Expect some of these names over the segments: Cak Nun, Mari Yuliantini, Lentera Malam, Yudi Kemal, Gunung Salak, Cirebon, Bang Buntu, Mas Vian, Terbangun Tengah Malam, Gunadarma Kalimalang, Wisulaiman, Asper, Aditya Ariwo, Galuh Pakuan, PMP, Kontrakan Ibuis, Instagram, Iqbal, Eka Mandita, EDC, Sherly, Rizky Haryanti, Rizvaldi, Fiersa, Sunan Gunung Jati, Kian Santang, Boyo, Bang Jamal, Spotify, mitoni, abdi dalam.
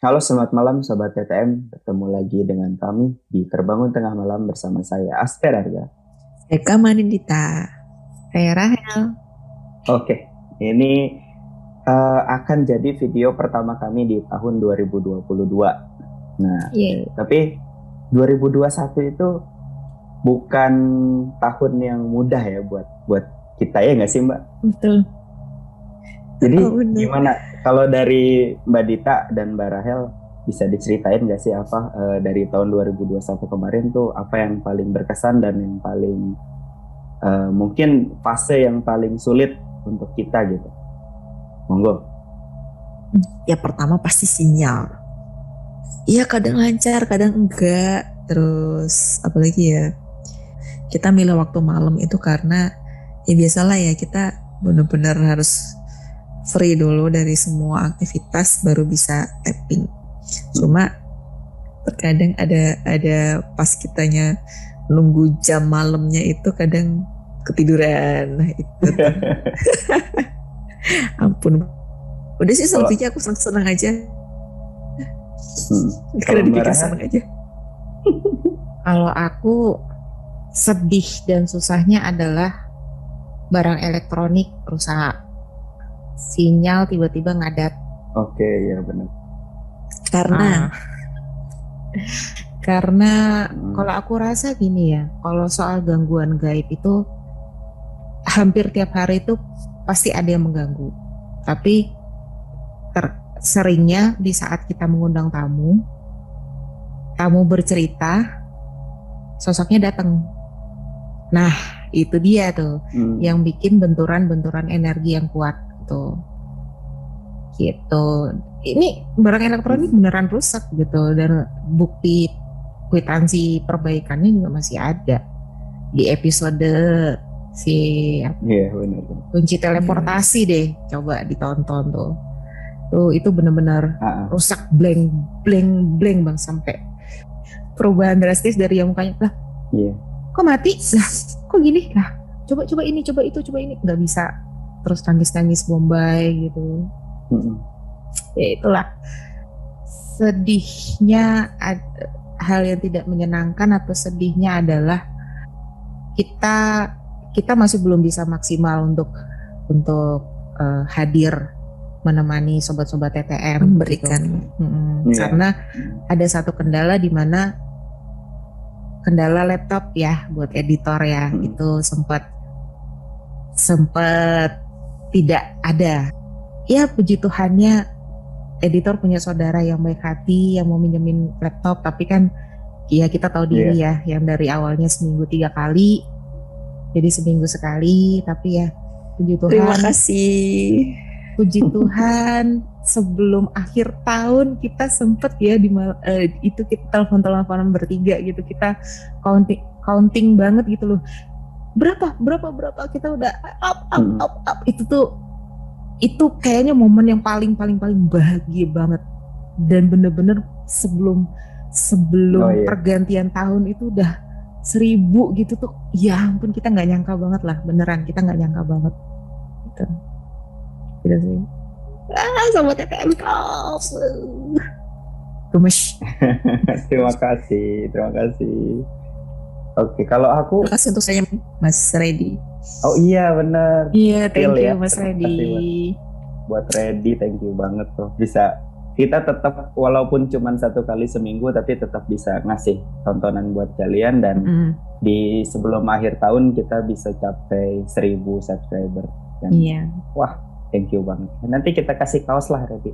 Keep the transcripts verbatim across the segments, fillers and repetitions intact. Halo, selamat malam Sobat T T M. Bertemu lagi dengan kami di Terbangun Tengah Malam bersama saya Asper Arga, Eka Mandita, saya Rahel. Oke, ini uh, akan jadi video pertama kami di tahun dua ribu dua puluh dua. Nah, yeah. Tapi dua ribu dua puluh satu itu bukan tahun yang mudah ya buat buat kita, ya nggak sih Mbak? Betul. Jadi oh, gimana kalau dari Mbak Dita dan Mbak Rahel bisa diceritain nggak sih apa e, dari tahun dua ribu dua puluh satu kemarin tuh apa yang paling berkesan dan yang paling e, mungkin fase yang paling sulit untuk kita gitu? Monggo. Ya pertama pasti sinyal. Iya kadang lancar kadang enggak. Terus apalagi ya kita milih waktu malam itu karena ya biasalah ya kita benar-benar harus free dulu dari semua aktivitas baru bisa tapping. Cuma terkadang ada ada pas kitanya nunggu jam malamnya itu kadang ketiduran. Nah, itu. Ampun. Udah sih selebihnya aku senang-senang aja. Hmm. Karena dibikin senang aja. Kalau aku sedih dan susahnya adalah barang elektronik rusak. Sinyal tiba-tiba ngadat. Oke, ya benar. Karena ah. karena hmm. kalau aku rasa gini ya, kalau soal gangguan gaib itu hampir tiap hari itu pasti ada yang mengganggu. Tapi ter- seringnya di saat kita mengundang tamu, tamu bercerita, sosoknya datang. Nah, itu dia tuh hmm. yang bikin benturan-benturan energi yang kuat. Gitu. Ini barang elektronik beneran rusak gitu dan bukti kwitansi perbaikannya juga masih ada di episode si yeah, bener. kunci teleportasi yeah. deh, coba ditonton tuh. Tuh itu benar-benar uh-uh. rusak blank blank blank bang sampai perubahan drastis dari yang mukanya lah. Yeah. Kok mati? Lah, kok gini? Lah, coba coba ini, coba itu, coba ini nggak bisa. Terus nangis-nangis Bombay gitu. Mm-hmm. Ya itulah sedihnya ad- hal yang tidak menyenangkan atau sedihnya adalah kita kita masih belum bisa maksimal untuk untuk uh, hadir menemani sobat-sobat T T M memberikan gitu. Mm-hmm. Yeah. Karena ada satu kendala di mana kendala laptop ya buat editor ya. Mm-hmm. Itu sempat sempat tidak ada. Ya puji Tuhannya editor punya saudara yang baik hati yang mau minjemin laptop, tapi kan ya kita tahu diri yeah. ya yang dari awalnya seminggu tiga kali jadi seminggu sekali, tapi ya puji Tuhan. Terima kasih. Puji Tuhan sebelum akhir tahun kita sempet ya di uh, itu kita telepon-teleponan bertiga gitu, kita counting counting banget gitu loh. Berapa, berapa, berapa kita udah up, up, up, up. Itu tuh, itu kayaknya momen yang paling, paling, paling bahagia banget. Dan bener-bener sebelum, sebelum oh, iya. pergantian tahun itu udah seribu gitu tuh. Ya ampun kita nggak nyangka banget lah, beneran kita nggak nyangka banget. Gitu, gitu sih. Ah, sobat T T M Talks. Gemes. Terima kasih, terima kasih. Oke, kalau aku terima kasih untuk saya Mas Reddy. Oh iya benar. Iya, thank you ya. Mas Reddy. Buat Reddy, thank you banget tuh. Bisa kita tetap walaupun cuma satu kali seminggu tapi tetap bisa ngasih tontonan buat kalian dan mm. di sebelum akhir tahun kita bisa capai seribu subscriber. Dan, iya. Wah, thank you banget. Nanti kita kasih kaos lah Reddy.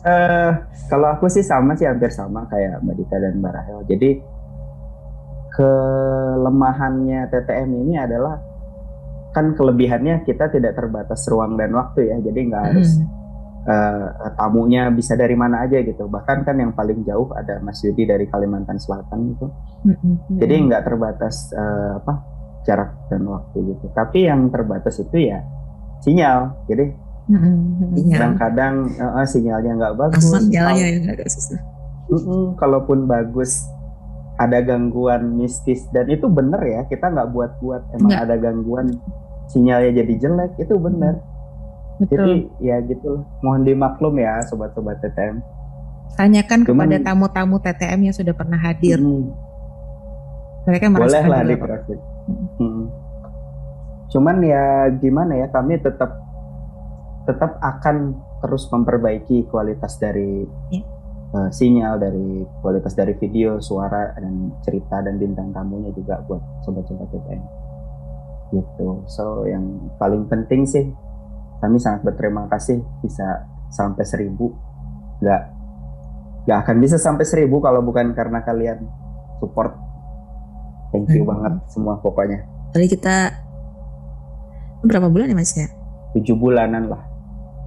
Uh, kalau aku sih sama sih hampir sama kayak Mbak Dita dan Mbak Rahel. Jadi kelemahannya T T M ini adalah kan kelebihannya kita tidak terbatas ruang dan waktu ya. Jadi nggak harus hmm. uh, tamunya bisa dari mana aja gitu. Bahkan kan yang paling jauh ada Mas Yudi dari Kalimantan Selatan gitu. Hmm. Jadi nggak terbatas uh, apa jarak dan waktu gitu. Tapi yang terbatas itu ya sinyal. Jadi kadang-kadang uh, sinyalnya nggak bagus. Sinyalnya yang agak susah. Uh-uh, kalaupun bagus, ada gangguan mistis dan itu bener ya kita nggak buat-buat. Emang nggak. Ada gangguan sinyalnya jadi jelek itu bener. Betul. Jadi ya gitu, mohon dimaklum ya sobat-sobat T T M. Tanyakan Cuman, kepada tamu-tamu T T M yang sudah pernah hadir. Hmm. Mereka boleh lah dikoreksi. Hmm. Cuman ya gimana ya, kami tetap tetap akan terus memperbaiki kualitas dari ya. uh, sinyal, dari kualitas dari video, suara, dan cerita dan bintang tamunya juga buat sobat-sobat T T M. Gitu. So yang paling penting sih, kami sangat berterima kasih bisa sampai seribu. Gak gak akan bisa sampai seribu kalau bukan karena kalian support. Thank you hmm. banget semua pokoknya. Tadi kita berapa bulan ya Mas ya? tujuh bulanan lah.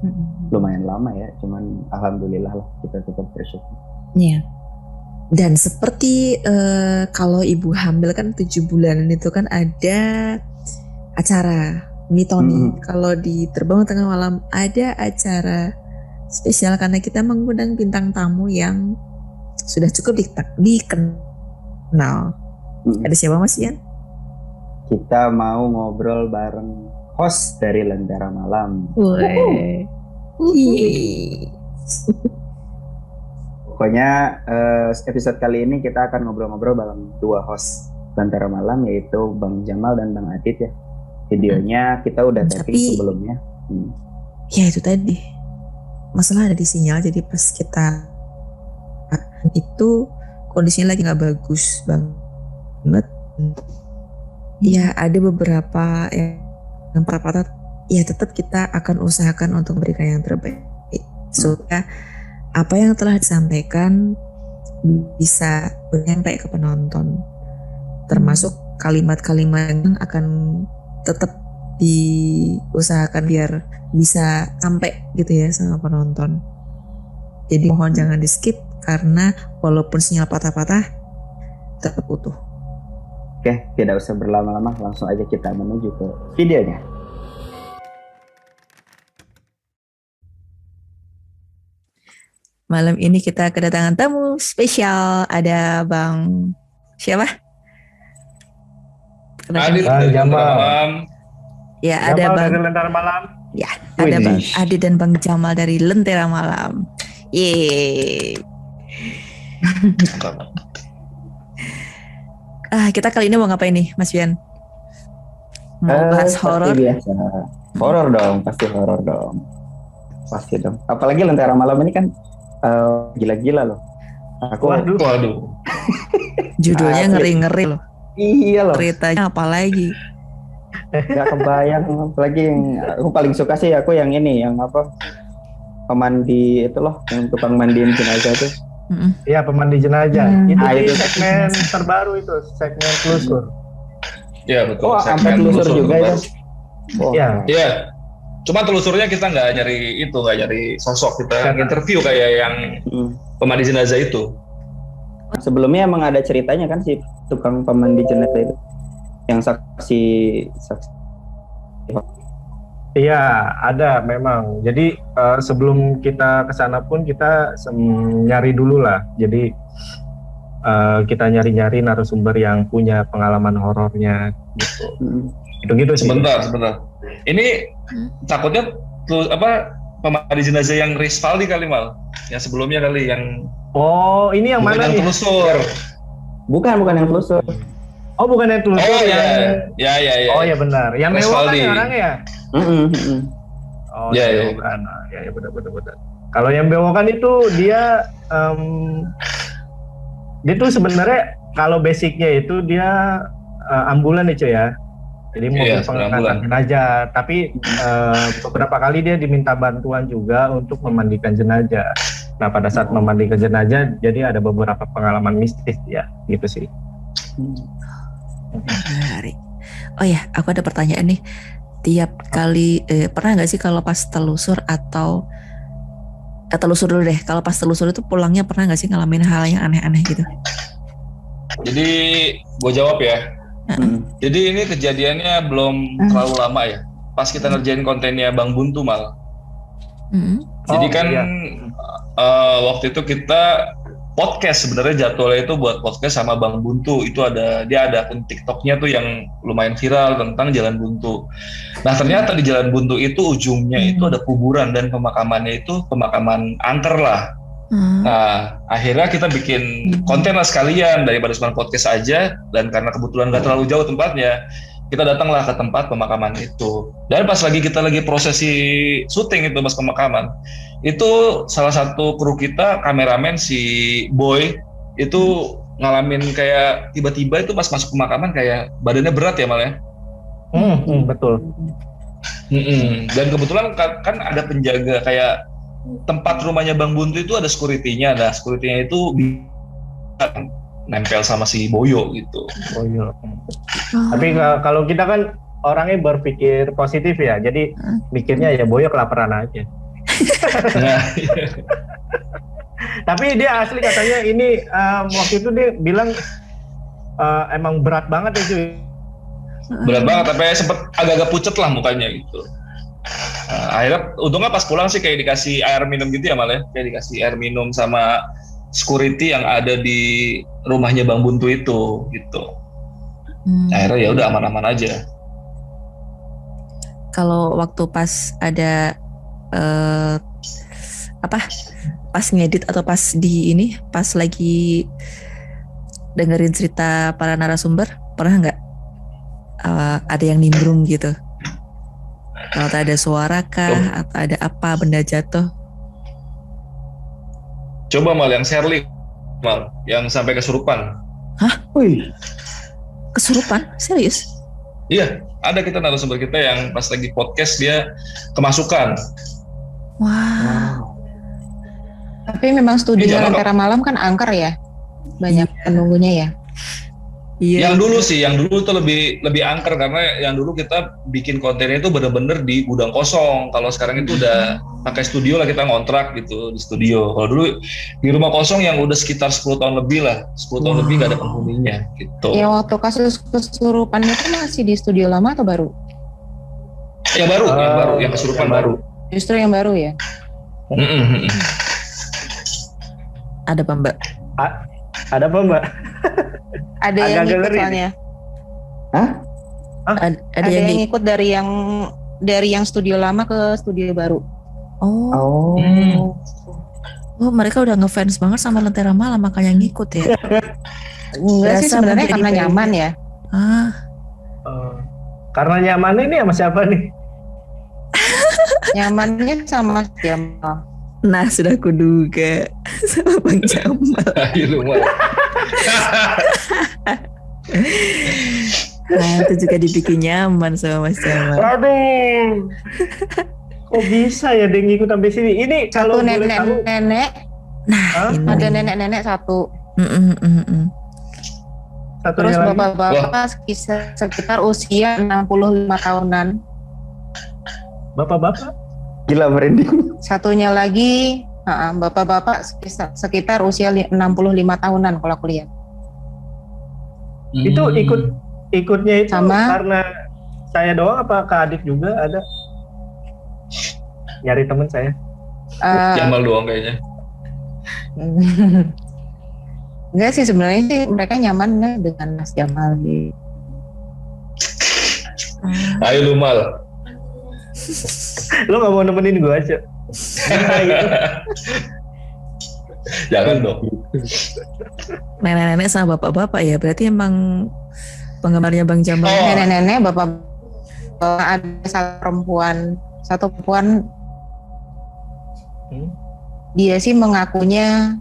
Mm-hmm. Lumayan lama ya, cuman alhamdulillah lah kita tetap bersyukur. Iya. Dan seperti uh, kalau ibu hamil kan tujuh bulanan itu kan ada acara mitoni. Mm-hmm. Kalau di Terbangun Tengah Malam ada acara spesial karena kita mengundang bintang tamu yang sudah cukup dikenal. Mm-hmm. Ada siapa Mas Ian? Kita mau ngobrol bareng host dari Lentera Malam. Woi. Pokoknya episode kali ini kita akan ngobrol-ngobrol bareng dua host Lentera Malam, yaitu Bang Jamal dan Bang Adit ya. Videonya kita udah taping sebelumnya. Hmm. Ya itu tadi. Masalah ada di sinyal, jadi pas kita itu kondisinya lagi nggak bagus banget. Ya ada beberapa yang yang patah-patah, ya tetap kita akan usahakan untuk memberikan yang terbaik. So, ya, apa yang telah disampaikan bisa sampai ke penonton. Termasuk kalimat-kalimat yang akan tetap diusahakan biar bisa sampai gitu ya sama penonton. Jadi mohon jangan di skip karena walaupun sinyal patah-patah tetap utuh. Oke, tidak usah berlama-lama, langsung aja kita menuju ke videonya. Malam ini kita kedatangan tamu spesial, ada Bang siapa? Adit dari Jamal. Ya, ada Jamal Bang dari Lentera Malam. Ya, ada Wih. Bang Adit dan Bang Jamal dari Lentera Malam. Yeay. Ah, kita kali ini mau ngapain nih, Mas Vian? Mau uh, bahas horor? Horor dong, pasti horor dong, pasti dong. Apalagi Lentera Malam ini kan uh, gila-gila loh. Aku waduh, waduh. Judulnya ngeri-ngeri loh. Iya loh. Ceritanya apalagi? Gak kebayang, apalagi yang aku paling suka sih aku yang ini, yang apa? Pemandi itu loh, yang tukang mandiin jenazah tuh. Iya, pemandi jenazah. Hmm. Itu, ah, itu segmen itu. Terbaru itu, segmen telusur. Iya betul. Oh, sampai telusur juga ya? Iya. Oh. Iya. Cuma telusurnya kita nggak nyari itu, nggak nyari sosok, kita interview kayak yang hmm. pemandi jenazah itu. Sebelumnya emang ada ceritanya kan si tukang pemandi jenazah itu, yang saksi. saksi. Iya, ada memang. Jadi uh, sebelum kita kesana pun kita sem- nyari dulu lah. Jadi uh, kita nyari-nyari narasumber yang punya pengalaman horornya gitu. Gitu-gitu. Sebentar, sebentar. Ini takutnya tuh, apa pemadi jenazah yang Rizvaldi kali mal? Yang sebelumnya kali yang Oh, ini yang mana nih? Yang telusur. Bukan, bukan yang telusur. Oh, bukan yang telusur. Oh, ya. Ya, ya, ya. Oh, ya benar. Yang mewah kan orangnya ya? Mm-hmm. Oh ya, ya, bukan. Ya, ya benar-benar. Kalau yang bewokan itu dia, um, dia tuh sebenarnya kalau basicnya itu dia uh, ambulan itu ya. Jadi mobil yeah, pengangkatan jenazah. Tapi uh, beberapa kali dia diminta bantuan juga untuk memandikan jenazah. Nah pada saat oh. memandikan jenazah, jadi ada beberapa pengalaman mistis ya, gitu sih. Menarik. Oh ya, aku ada pertanyaan nih. Tiap kali eh, pernah nggak sih kalau pas telusur atau eh, telusur dulu deh kalau pas telusur itu pulangnya pernah nggak sih ngalamin hal yang aneh-aneh gitu? Jadi gue jawab ya. Uh-uh. Jadi ini kejadiannya belum uh-uh. terlalu lama ya. Pas kita uh-uh. ngerjain kontennya Bang Buntu mal. Uh-uh. Jadi oh, kan iya. uh, waktu itu kita podcast sebenarnya jadwalnya itu buat podcast sama Bang Buntu. Itu ada, dia ada akun TikToknya tuh yang lumayan viral tentang Jalan Buntu. Nah ternyata di Jalan Buntu itu ujungnya hmm. itu ada kuburan dan pemakamannya itu pemakaman angker lah. Hmm. Nah akhirnya kita bikin konten lah sekalian daripada cuma podcast aja, dan karena kebetulan nggak terlalu jauh tempatnya, kita datanglah ke tempat pemakaman itu. Dan pas lagi kita lagi prosesi syuting itu pas pemakaman, itu salah satu kru kita, kameramen si Boy, itu ngalamin kayak tiba-tiba itu pas masuk pemakaman kayak badannya berat ya Mal ya? Hmm, hmm betul. Hmm, dan kebetulan kan ada penjaga, kayak tempat rumahnya Bang Buntu itu ada security-nya, ada security-nya itu nempel sama si Boyo gitu. Boyo. Oh. Tapi kalau kita kan orangnya berpikir positif ya, jadi mikirnya ya Boyo kelaparan aja. Nah, iya. Tapi dia asli katanya ini um, waktu itu dia bilang uh, emang berat banget itu. Berat banget, tapi sempet agak-agak pucet lah mukanya gitu. Uh, akhirnya untungnya pas pulang sih kayak dikasih air minum gitu ya malah, kayak dikasih air minum sama security yang ada di rumahnya Bang Buntu itu gitu. Hmm. Akhirnya ya udah aman-aman aja. Kalau waktu pas ada eh, apa pas ngedit atau pas di ini pas lagi dengerin cerita para narasumber, pernah nggak uh, ada yang nimbrung gitu? Kalau ada suara kah oh. atau ada apa benda jatuh? Coba Mal, yang Sherly, Mal, yang sampai kesurupan. Hah? Wih, kesurupan? Serius? Iya, ada kita narasumber kita yang pas lagi podcast dia kemasukan. Wow. wow. Tapi memang studinya Lentera Malam kan angker ya? Banyak iya. penunggunya ya? Iya. Yang dulu sih, yang dulu tuh lebih lebih angker, karena yang dulu kita bikin kontennya itu bener-bener di gudang kosong. Kalau sekarang itu udah pakai studio lah, kita ngontrak gitu di studio. Kalau dulu di rumah kosong yang udah sekitar sepuluh tahun lebih lah, sepuluh tahun wow. lebih gak ada penghuninya gitu. Ya waktu kasus kesurupan itu masih di studio lama atau baru? Ya baru, uh, yang baru, yang kesurupan yang baru. Justru yang baru ya? Mm-mm. Ada apa Mbak? A- ada apa Mbak? Ada agak yang ngikut soalnya. Hah? Hah? Ada, ada, ada yang, yang ngikut dari yang dari yang studio lama ke studio baru. Oh. Oh. Hmm. Oh, mereka udah ngefans banget sama Lentera Malam makanya ngikut ya. Enggak sih sebenarnya karena beri. nyaman ya. Ah. Uh, karena nyaman ini sama siapa nih? Nyamannya sama Jamal. Nah, sudah kuduga sama Bang Jamal. Ayo, nah, itu juga dibikin nyaman sama Mas Jamal. Aduh. Kok bisa ya dia ngikut sampai sini? Ini kalau nenek, tahu nenek. Nah, huh? ini. Ada nenek-nenek satu. Mm-mm, mm-mm. Satu terus bapak-bapak kisar sekitar usia enam puluh lima tahunan. Bapak-bapak? Gila merinding. Satunya lagi Uh, bapak-bapak sekitar usia enam puluh lima tahunan kalau aku lihat. Hmm. Itu ikut ikutnya itu sama, karena saya doang apa Kak Adit juga ada? Nyari teman saya. Uh, Jamal doang kayaknya. Enggak sih sebenarnya sih mereka nyaman nggak dengan Mas Jamal di. Ayo lu Mal. Lu nggak mau nemenin gue aja? Jangan dong. Nenek-nenek sama bapak-bapak ya, berarti emang penggemarnya Bang Jamal. Oh. Nenek-nenek, bapak, bapak ada satu perempuan, satu perempuan. Hmm? Dia sih mengakunya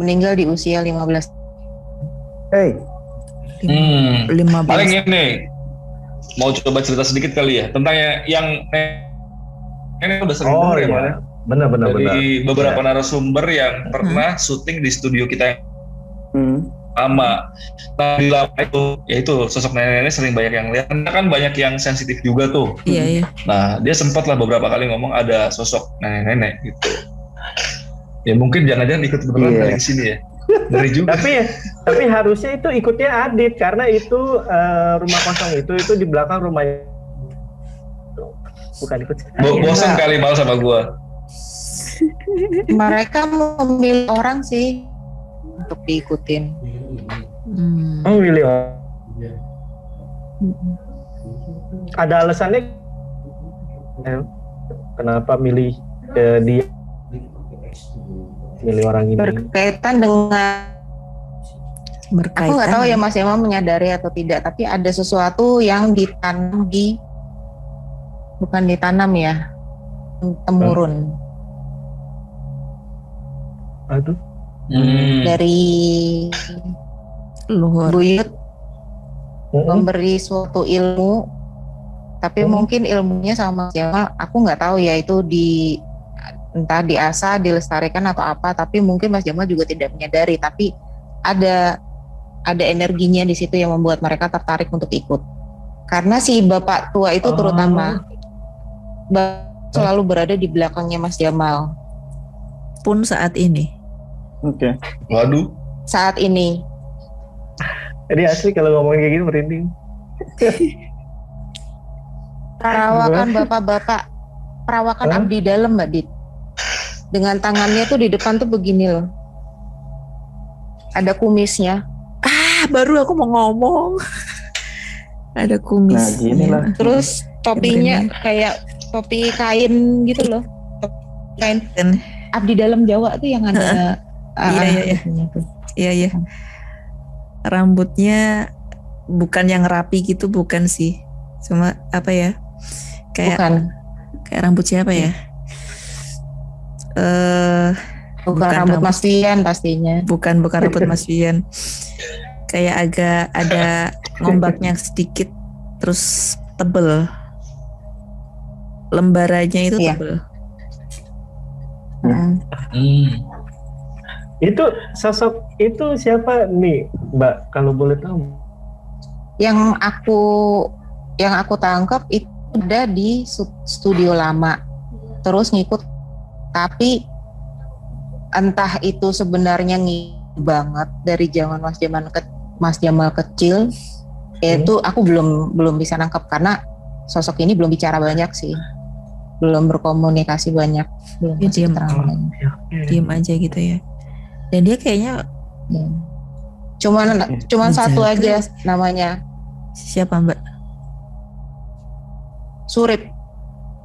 meninggal di usia lima belas. Hey. Hmm. lima belas. Paling ini mau coba cerita sedikit kali ya tentang yang ini udah sering oh, dengar ya, benar-benar dari benar. beberapa ya. narasumber yang pernah hmm. syuting di studio kita yang lama. Hmm. Nah, di lama itu, ya itu sosok nenek-nenek sering banyak yang lihat. Karena kan banyak yang sensitif juga tuh. Iya, iya. Nah, dia sempat lah beberapa kali ngomong ada sosok nenek-nenek gitu. Ya mungkin jangan-jangan ikut beneran yeah. dari sini ya. Ngeri juga. tapi, tapi harusnya itu ikutnya Adit, karena itu uh, rumah kosong itu itu di belakang rumahnya. Bukan ikut. Bosan ya, kali Mal sama gua. Mereka memilih orang sih untuk diikutin. Hmm. Oh really? Hmm. Ada alasannya kenapa milih eh, dia, milih orang ini? Berkaitan dengan berkaitan. Aku nggak tahu ya Mas Emma menyadari atau tidak, tapi ada sesuatu yang ditanam di, bukan ditanam ya, temurun. Aduh. Hmm. Dari luhur buyut hmm. memberi suatu ilmu, tapi hmm. mungkin ilmunya sama Jamal aku nggak tahu ya, itu di entah diasah, dilestarikan atau apa, tapi mungkin Mas Jamal juga tidak menyadari, tapi ada ada energinya di situ yang membuat mereka tertarik untuk ikut. Karena si bapak tua itu oh. terutama selalu berada di belakangnya Mas Jamal pun saat ini. Oke, okay. Waduh. Saat ini. Jadi asli kalau ngomongin kayak gini merinding. Perawakan bapak-bapak, perawakan huh? abdi dalam Mbak Dit. Dengan tangannya tuh di depan tuh begini loh. Ada kumisnya. Ah, baru aku mau ngomong. Ada kumis. Nah, terus topinya kayak topi kain gitu loh. Kain abdi dalam Jawa tuh yang ada. Iya iya iya. Rambutnya bukan yang rapi gitu, bukan sih. Cuma apa ya? Kayak bukan. Kayak rambut siapa ya? Eh bukan, uh, bukan rambut, rambut Mas Vian pastinya. Bukan bukan rambut Mas Vian. Kayak agak ada ngombaknya sedikit, terus tebel. Lembarannya itu iya. tebel. Hmm. Hmm. Itu sosok itu siapa nih Mbak, kalau boleh tahu? Yang aku yang aku tangkap itu ada di studio lama, terus ngikut, tapi entah itu sebenarnya ngikut banget dari zaman Mas Jamal ke, Mas Jamal kecil, itu hmm. aku belum belum bisa nangkap karena sosok ini belum bicara banyak sih, belum berkomunikasi banyak, belum ya, diam diam aja gitu ya. Dan dia kayaknya ya. cuman cuman Menjaga. satu aja namanya. Siapa Mbak? Surip.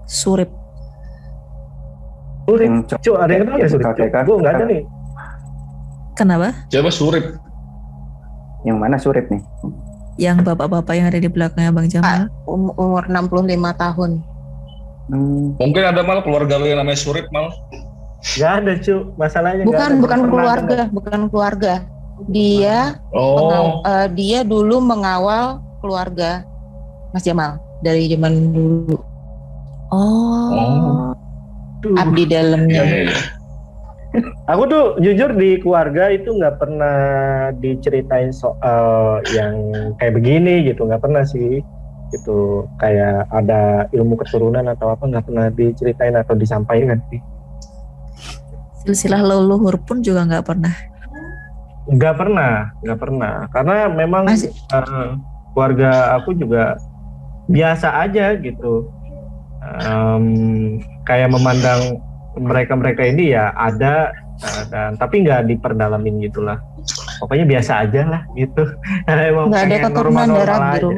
Surip. Surip. Cuk, ada yang tahu ya Surip? Gue nggak ada nih. Kenapa? Siapa Surip? Yang mana Surip nih? Yang bapak-bapak yang ada di belakangnya Bang Jamal. Um, umur enam puluh lima tahun. Hmm. Mungkin ada malah keluarga lu yang namanya Surip malah. Gak ada cu, masalahnya bukan ada. bukan keluarga, kan? bukan keluarga. Dia oh. mengaw- uh, dia dulu mengawal keluarga Mas Jamal dari zaman dulu. Oh. oh. Abdi dalamnya. Ya, ya. Aku tuh jujur di keluarga itu nggak pernah diceritain soal yang kayak begini gitu, nggak pernah sih. Gitu kayak ada ilmu keturunan atau apa nggak pernah diceritain atau disampaikan sih. Silsilah leluhur pun juga nggak pernah. Nggak pernah, nggak pernah. Karena memang uh, keluarga aku juga biasa aja gitu. Um, kayak memandang mereka-mereka ini ya ada, dan tapi nggak diperdalamin gitulah. Pokoknya biasa aja lah gitu. Emang nggak ada keturunan darah biru.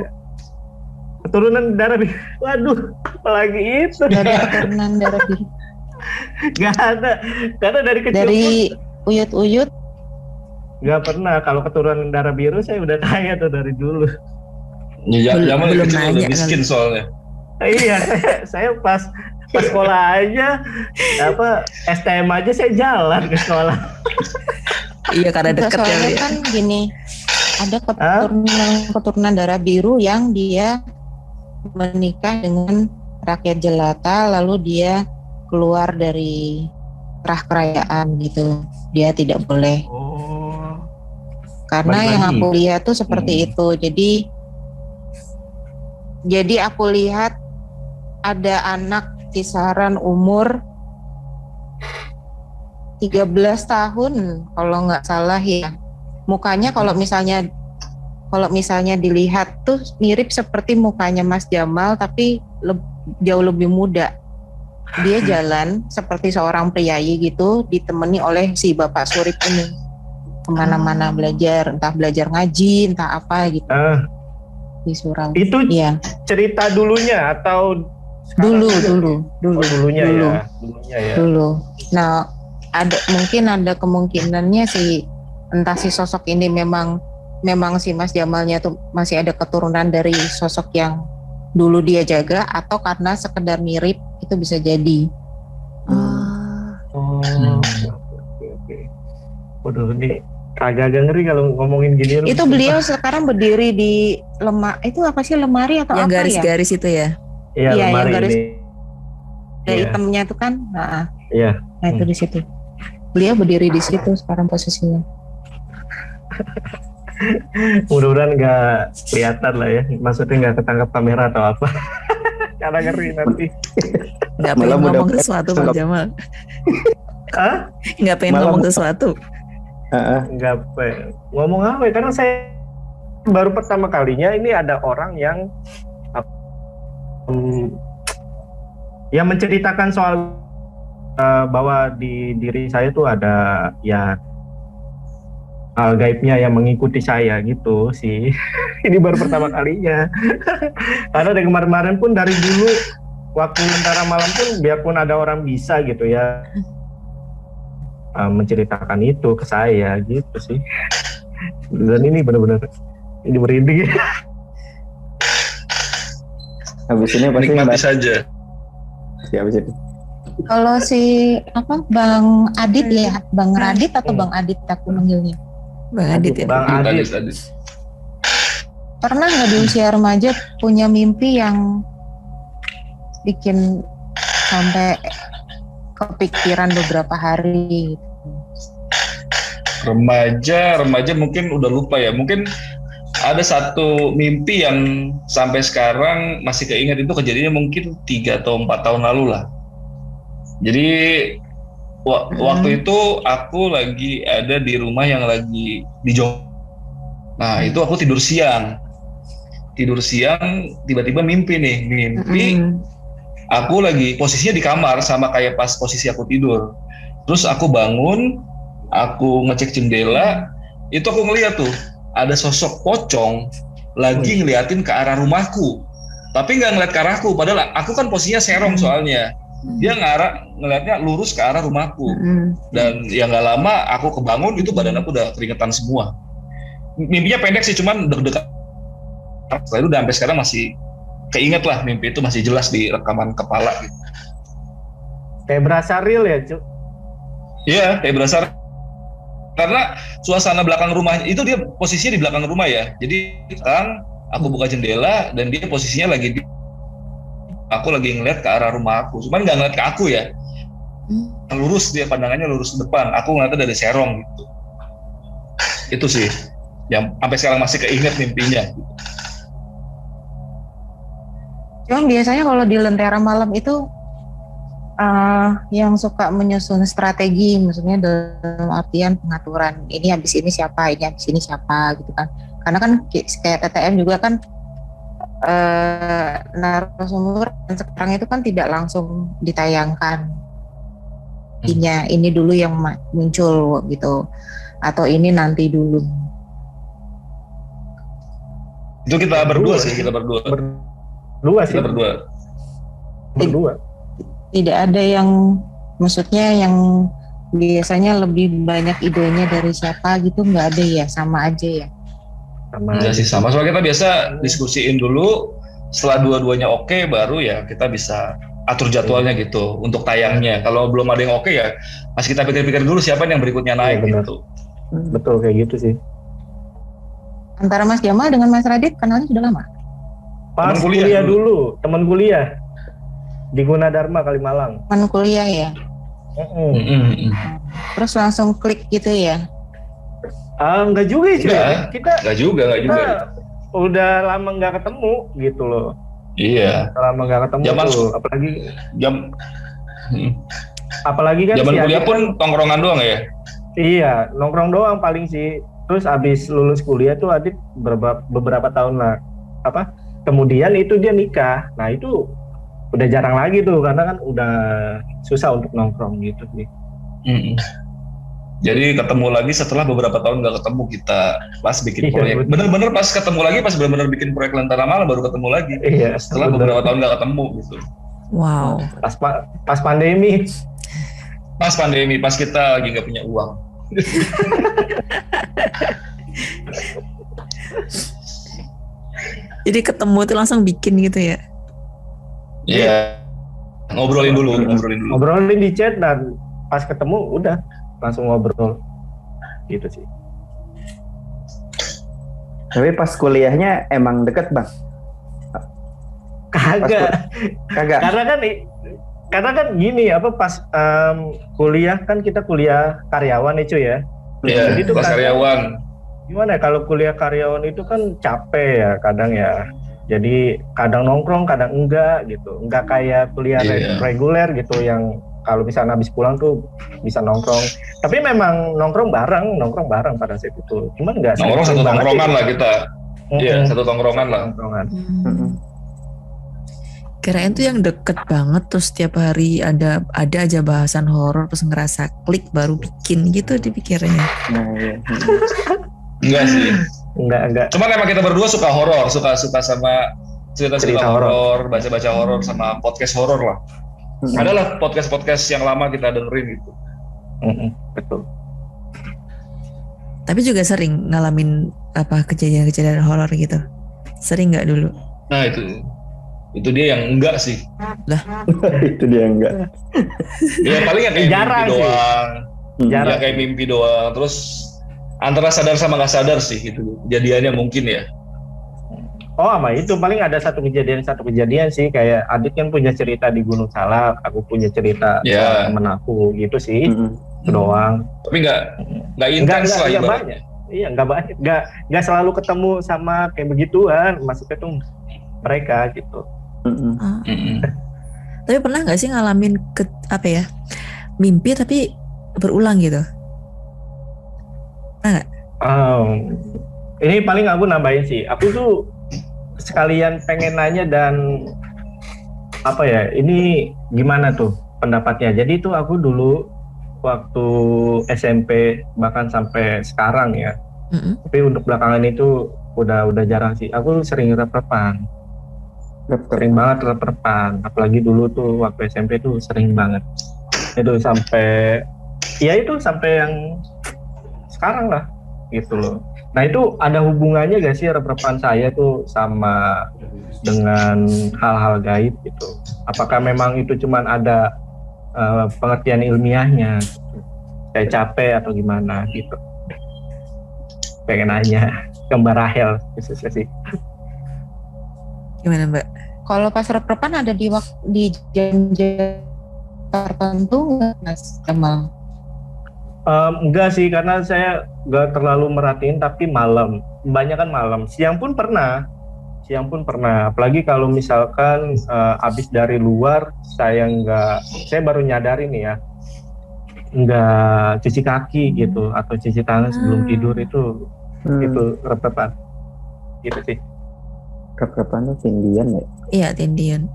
Keturunan darah biru. Waduh, apalagi itu. Nggak ada keturunan darah biru. Gak ada, karena dari kecil dari uyut-uyut gak pernah. Kalau keturunan darah biru saya udah tanya tuh dari dulu. Ya, belum, belum nanya miskin soalnya. Iya, saya, saya pas pas sekolah aja apa S T M aja saya jalan ke sekolah. Iya karena dekat ya. Soalnya kan gini, ada keturunan huh? keturunan darah biru yang dia menikah dengan rakyat jelata, lalu dia keluar dari terah kerajaan gitu, dia tidak boleh. Oh. Karena Bagi-bagi. yang aku lihat tuh seperti hmm. itu. Jadi, jadi aku lihat ada anak kisaran umur tiga belas tahun kalau nggak salah ya. Mukanya kalau misalnya kalau misalnya dilihat tuh mirip seperti mukanya Mas Jamal, tapi le- jauh lebih muda. Dia jalan seperti seorang priayi gitu, ditemani oleh si bapak Surip ini. kemana-mana belajar, entah belajar ngaji, entah apa gitu uh, di surau. Itu ya. Cerita dulunya atau dulu dulu dulu oh, dulunya dulu. ya dulunya ya dulu. Nah ada mungkin ada kemungkinannya si entah si sosok ini memang memang si Mas Jamalnya tuh masih ada keturunan dari sosok yang dulu dia jaga atau karena sekedar mirip itu bisa jadi. Hmm. Hmm. Waduh, ini agak-agak ngeri kalau ngomongin gini. Itu beliau sekarang berdiri di lemak itu apa sih, lemari atau yang apa garis, ya? Yang garis-garis itu ya? Iya, ya, yang garis ya. Hitamnya itu kan. Nah, ya. nah itu hmm. di situ. Beliau berdiri di situ sekarang posisinya. Mudah-mudahan nggak kelihatan lah ya, maksudnya nggak ketangkap kamera atau apa. Karena ngeri nanti. Nggak pengen ngomong sesuatu Pak Jamal. Hah? Nggak pengen Malam ngomong sesuatu. Uh-uh. Nggak pengen ngomong apa? Karena saya baru pertama kalinya ini ada orang yang um, yang menceritakan soal uh, bahwa di diri saya tuh ada ya. Hal gaibnya yang mengikuti saya gitu sih. Ini baru pertama kalinya. Karena dari kemarin-kemarin pun dari dulu waktu Lentera Malam pun biarpun ada orang bisa gitu ya menceritakan itu ke saya gitu sih. Dan ini benar-benar ini merinding. Habis ini pasti nikmati saja. Ya habis itu. Kalau si apa Bang Adit ya, Bang Radit atau Bang Adit aku manggilnya. Bang Adit ya. Bang Adit. Pernah nggak di usia remaja punya mimpi yang bikin sampai kepikiran beberapa hari? Remaja, remaja mungkin udah lupa ya. Mungkin ada satu mimpi yang sampai sekarang masih keinget, itu kejadiannya mungkin tiga atau empat tahun lalu lah. Jadi w- waktu hmm. itu aku lagi ada di rumah yang lagi di Jogja. Nah itu aku tidur siang, tidur siang tiba-tiba mimpi nih, mimpi hmm. aku lagi posisinya di kamar sama kayak pas posisi aku tidur. Terus aku bangun, aku ngecek jendela, itu aku ngeliat tuh ada sosok pocong lagi ngeliatin ke arah rumahku, tapi nggak ngeliat ke arahku. Padahal aku kan posisinya serong hmm. soalnya. Dia ngarah ngelihatnya lurus ke arah rumahku, mm-hmm. dan yang nggak lama aku kebangun itu badan aku udah keringetan semua. Mimpinya pendek sih, cuman deg-degan. Setelah itu udah sampai sekarang masih keinget lah, mimpi itu masih jelas di rekaman kepala. Gitu. Kayak berasa real ya, Cuk? Iya, kayak berasa. Karena suasana belakang rumah itu dia posisinya di belakang rumah ya. Jadi sekarang aku buka jendela dan dia posisinya lagi di aku lagi ngeliat ke arah rumah aku, cuman nggak ngeliat ke aku ya, hmm. lurus dia pandangannya lurus ke depan, aku ngeliatnya dari serong gitu. Itu sih, yang sampai sekarang masih keinget mimpinya. Cuman biasanya kalau di Lentera Malam itu uh, yang suka menyusun strategi, maksudnya dalam artian pengaturan, ini habis ini siapa, ini habis ini siapa gitu kan, karena kan kayak T T M juga kan. Uh, narasumber sekarang itu kan tidak langsung ditayangkan intinya, ini dulu yang muncul gitu atau ini nanti dulu. Itu kita berdua sih, kita berdua berdua sih kita berdua berdua tidak ada yang maksudnya yang biasanya lebih banyak idenya dari siapa gitu, nggak ada ya, sama aja ya. Enggak sih sama, soalnya kita biasa diskusiin dulu, setelah dua-duanya oke okay, baru ya kita bisa atur jadwalnya gitu untuk tayangnya. Kalau belum ada yang oke okay, ya masih kita pikir-pikir dulu siapa yang berikutnya naik ya, gitu. Betul kayak gitu sih. Antara Mas Jamal dengan Mas Radit kenalnya sudah lama? Pas teman kuliah, kuliah dulu, teman kuliah di Gunadarma Kalimalang. Teman kuliah ya? Mm-mm. Mm-mm. Terus langsung klik gitu ya? Ah, enggak juga sih, ya. kita enggak juga, enggak kita juga. Udah lama enggak ketemu gitu loh. Iya. Udah lama enggak ketemu Jaman, tuh, apalagi jam hmm. apalagi kan zaman si kuliah pun kan, tongkrongan doang ya. Iya, nongkrong doang paling sih. Terus abis lulus kuliah tuh Adit beberapa, beberapa tahun lah apa? Kemudian itu dia nikah. Nah, itu udah jarang lagi tuh karena kan udah susah untuk nongkrong gitu sih. Heeh. Jadi ketemu lagi setelah beberapa tahun nggak ketemu kita pas bikin proyek. Bener-bener pas ketemu lagi, pas bener-bener bikin proyek Lentera Malam baru ketemu lagi. Iya, setelah bener. beberapa tahun nggak ketemu gitu. Wow. Pas pas pandemi. Pas pandemi, pas kita lagi nggak punya uang. Jadi ketemu itu langsung bikin gitu ya? Iya. Yeah. Ngobrolin dulu, ngobrolin dulu. Ngobrolin di chat dan pas ketemu udah. Langsung ngobrol gitu sih. Tapi pas kuliahnya emang deket bang? Kagak, kagak. Karena kan, karena kan gini apa pas um, kuliah kan kita kuliah karyawan itu ya. Iya. Jadi itu kan karyawan. Gimana kalau kuliah karyawan itu kan capek ya kadang ya. Jadi kadang nongkrong, kadang enggak gitu. Enggak kayak kuliah yeah. reguler gitu yang kalau misalnya habis pulang tuh bisa nongkrong, tapi memang nongkrong bareng, nongkrong bareng pada saat itu. Cuman nggak nongkrong satu tongkrongan lah kita, iya mm-hmm. satu tongkrongan lah. Mm-hmm. Kirain tuh yang deket banget, terus setiap hari ada ada aja bahasan horor, terus ngerasa klik baru bikin gitu dipikirnya. Nah, iya. Enggak sih, enggak enggak. Cuman emang kita berdua suka horor, suka suka sama cerita-cerita horor, baca-baca horor, sama podcast horor lah. Mm-hmm. Adalah podcast-podcast yang lama kita dengerin gitu. Mm-hmm. Betul. Tapi juga sering ngalamin apa kejadian-kejadian horor gitu. Sering nggak dulu? Nah itu, itu dia yang enggak sih. Lah, itu dia yang enggak. Ya paling ya kayak jarang mimpi sih. doang. Jarang. Ya kayak mimpi doang. Terus antara sadar sama nggak sadar sih gitu. Jadiannya mungkin ya. Oh ama itu paling ada satu kejadian satu kejadian sih kayak Adit kan punya cerita di Gunung Salak, aku punya cerita yeah. temen aku gitu sih mm-hmm. doang. Tapi nggak nggak intens lah ibaratnya. Banyak. Iya nggak banyak nggak nggak selalu ketemu sama kayak begituan maksudnya tuh mereka gitu. Mm-hmm. Mm-hmm. Tapi pernah nggak sih ngalamin ke, apa ya mimpi tapi berulang gitu? Pernah nggak? Um, ini paling aku nambahin sih. Aku tuh sekalian pengen nanya dan apa ya ini gimana tuh pendapatnya. Jadi itu aku dulu waktu S M P bahkan sampai sekarang ya mm-hmm. tapi untuk belakangan itu udah udah jarang sih. Aku sering rep-repan sering banget rep-repan apalagi dulu tuh waktu S M P tuh sering banget itu sampai ya itu sampai yang sekarang lah gitu loh. Nah itu ada hubungannya gak sih rep-repan saya tuh sama dengan hal-hal gaib gitu? Apakah memang itu cuman ada uh, pengertian ilmiahnya? Gitu? Saya capek atau gimana gitu? Pengen nanya ke Mbak Rahel khususnya sih. Gimana Mbak? Kalau pas rep-repan ada di waktu di jam-jam tertentu nggak Mas Jamal? Um, enggak sih karena saya enggak terlalu merhatiin tapi malam banyak kan malam siang pun pernah siang pun pernah apalagi kalau misalkan uh, abis dari luar saya enggak saya baru nyadari nih ya enggak cuci kaki gitu atau cuci tangan sebelum tidur itu hmm. itu rep-repan gitu sih rep-repannya tindian ya iya tindian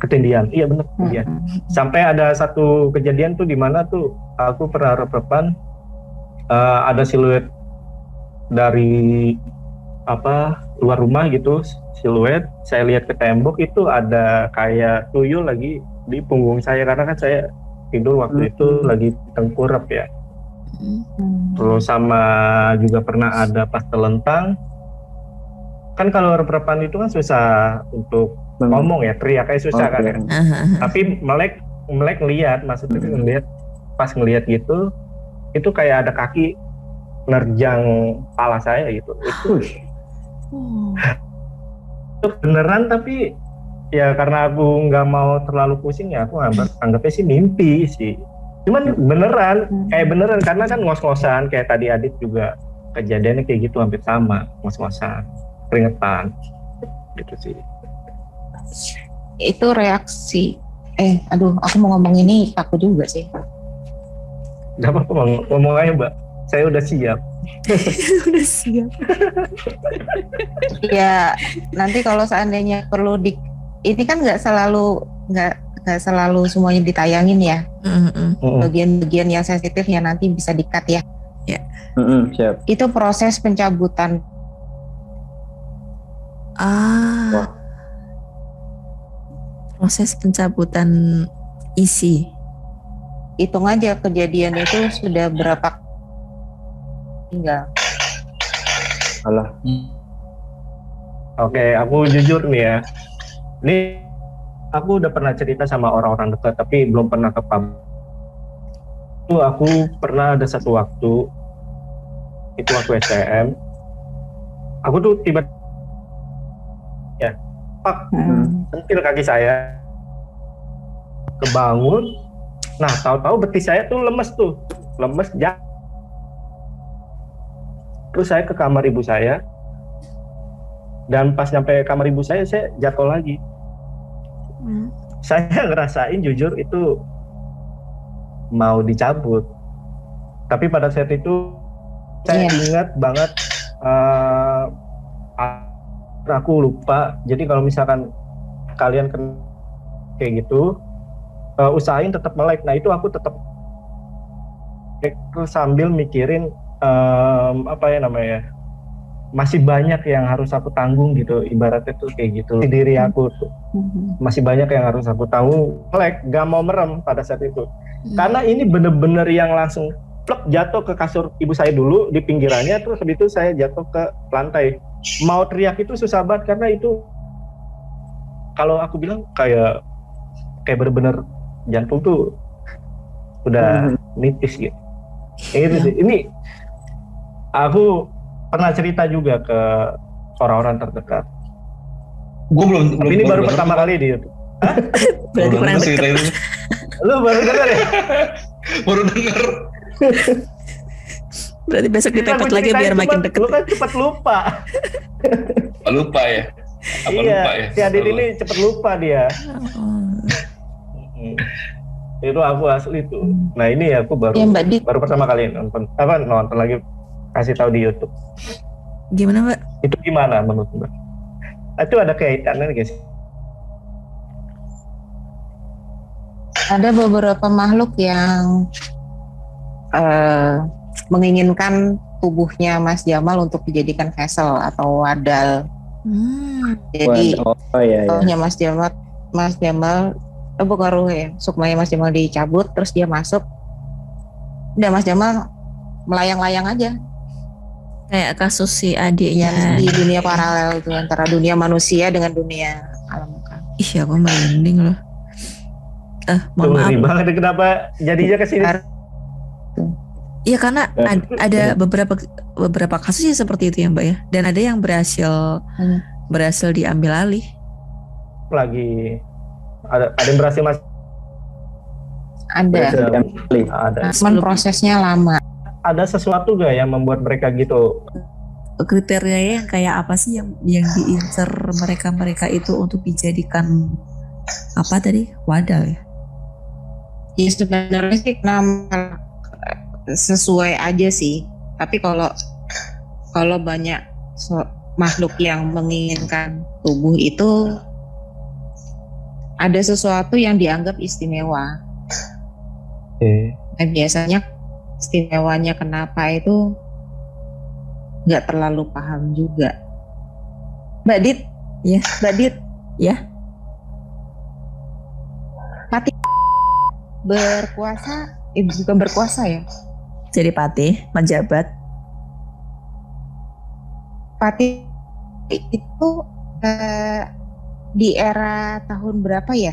ketindian, iya benar ketindian. Mm-hmm. Sampai ada satu kejadian tuh di mana tuh aku pernah rep-repan uh, ada siluet dari apa luar rumah gitu siluet. Saya lihat ke tembok itu ada kayak tuyul lagi di punggung saya karena kan saya tidur waktu mm-hmm. itu lagi tengkurap ya. Mm-hmm. Terus sama juga pernah ada pas telentang. Kan kalau rep-repan itu kan susah untuk ngomong ya teriak kayak susah okay. kan ya. Uh-huh. Tapi melek melek ngelihat maksudnya uh-huh. ngelihat pas ngelihat gitu itu kayak ada kaki nerjang kepala saya gitu. Itu uh. itu beneran tapi ya karena aku nggak mau terlalu pusing ya aku anggapnya sih mimpi sih. Cuman beneran uh-huh. kayak beneran karena kan ngos-ngosan kayak tadi Adit juga kejadiannya kayak gitu hampir sama ngos-ngosan keringetan gitu sih. Itu reaksi eh aduh aku mau ngomong ini takut juga sih gak apa-apa ngomong, ngomong aja mbak saya udah siap udah siap ya nanti kalau seandainya perlu di ini kan gak selalu gak nggak selalu semuanya ditayangin ya. Mm-hmm. Bagian-bagian yang sensitif ya nanti bisa di-cut ya. Yeah. Mm-hmm, siap. Itu proses pencabutan. Ah. Wah. Proses pencabutan isi. Hitung aja kejadian itu sudah berapa tinggal. Alah. Oke, okay, aku jujur nih ya. Ini aku udah pernah cerita sama orang-orang dekat, tapi belum pernah ke pub. Itu aku pernah ada satu waktu, itu waktu S T M. Aku tuh tiba, ya, pak, sentil hmm. kaki saya, kebangun. Nah, tahu-tahu betis saya tuh lemes tuh, lemes jatuh. Terus saya ke kamar ibu saya, dan pas nyampe kamar ibu saya, saya jatuh lagi. Hmm. Saya ngerasain jujur itu mau dicabut, tapi pada saat itu saya yeah. ingat banget uh, aku lupa. Jadi kalau misalkan kalian kayak gitu uh, usahain tetap melek. Nah itu aku tetap terus sambil mikirin um, apa ya namanya, masih banyak yang harus aku tanggung gitu, ibaratnya tuh kayak gitu. Di diri aku tuh masih banyak yang harus aku tanggung, like, gak mau merem pada saat itu. Hmm. Karena ini bener-bener yang langsung plek jatuh ke kasur ibu saya dulu di pinggirannya, terus habis itu saya jatuh ke lantai. Mau teriak itu susah banget karena itu kalau aku bilang kayak kayak bener-bener jantung tuh udah hmm. nipis gitu. Ini, ya. ini aku pernah cerita juga ke orang-orang terdekat. Gue belum. Tapi ini baru pertama kali di YouTube. Berarti kurang dekat. Lu baru dengar ya? Baru dengar. Berarti besok dipepet lagi biar makin dekat. Lu kan cepet lupa. Lupa ya? Apa lupa ya? Si Adit ini cepet lupa dia. Itu aku asli tuh. Nah ini aku baru baru pertama kali nonton. Apa nonton lagi? Kasih tahu di YouTube. Gimana Mbak? Itu gimana menurut Mbak? Itu ada kaitannya guys. Ada beberapa makhluk yang uh, menginginkan tubuhnya Mas Jamal untuk dijadikan vessel atau wadal. Hmm. Jadi oh, oh, iya, iya. Mas Jamal, Mas Jamal, eh, bukan ruh ya, sukmanya Mas Jamal dicabut, terus dia masuk. Dan Mas Jamal melayang-layang aja. Kayak kasus si adiknya di dunia paralel itu, antara dunia manusia dengan dunia alam muka. Ih, aku merinding loh. Eh, mohon maaf. Banget, kenapa jadinya kesini? Iya, karena ad, ada beberapa beberapa kasus yang seperti itu ya Mbak ya. Dan ada yang berhasil hmm. berhasil diambil alih. Lagi ada ada yang berhasil Mas. Ada. Ada. Cuman prosesnya lama. Ada sesuatu gak yang membuat mereka gitu? Kriterianya yang kayak apa sih yang yang diincer mereka-mereka itu untuk dijadikan apa tadi? Wadah ya? Ya sebenarnya sih nama sesuai aja sih. Tapi kalau kalau banyak so, makhluk yang menginginkan tubuh itu ada sesuatu yang dianggap istimewa. Okay. Nah, biasanya istimewanya kenapa itu nggak terlalu paham juga. Mbak Dit, ya, Mbak Dit, ya. Patih berkuasa, eh, bukan berkuasa ya. Jadi patih, menjabat. Patih itu eh, di era tahun berapa ya?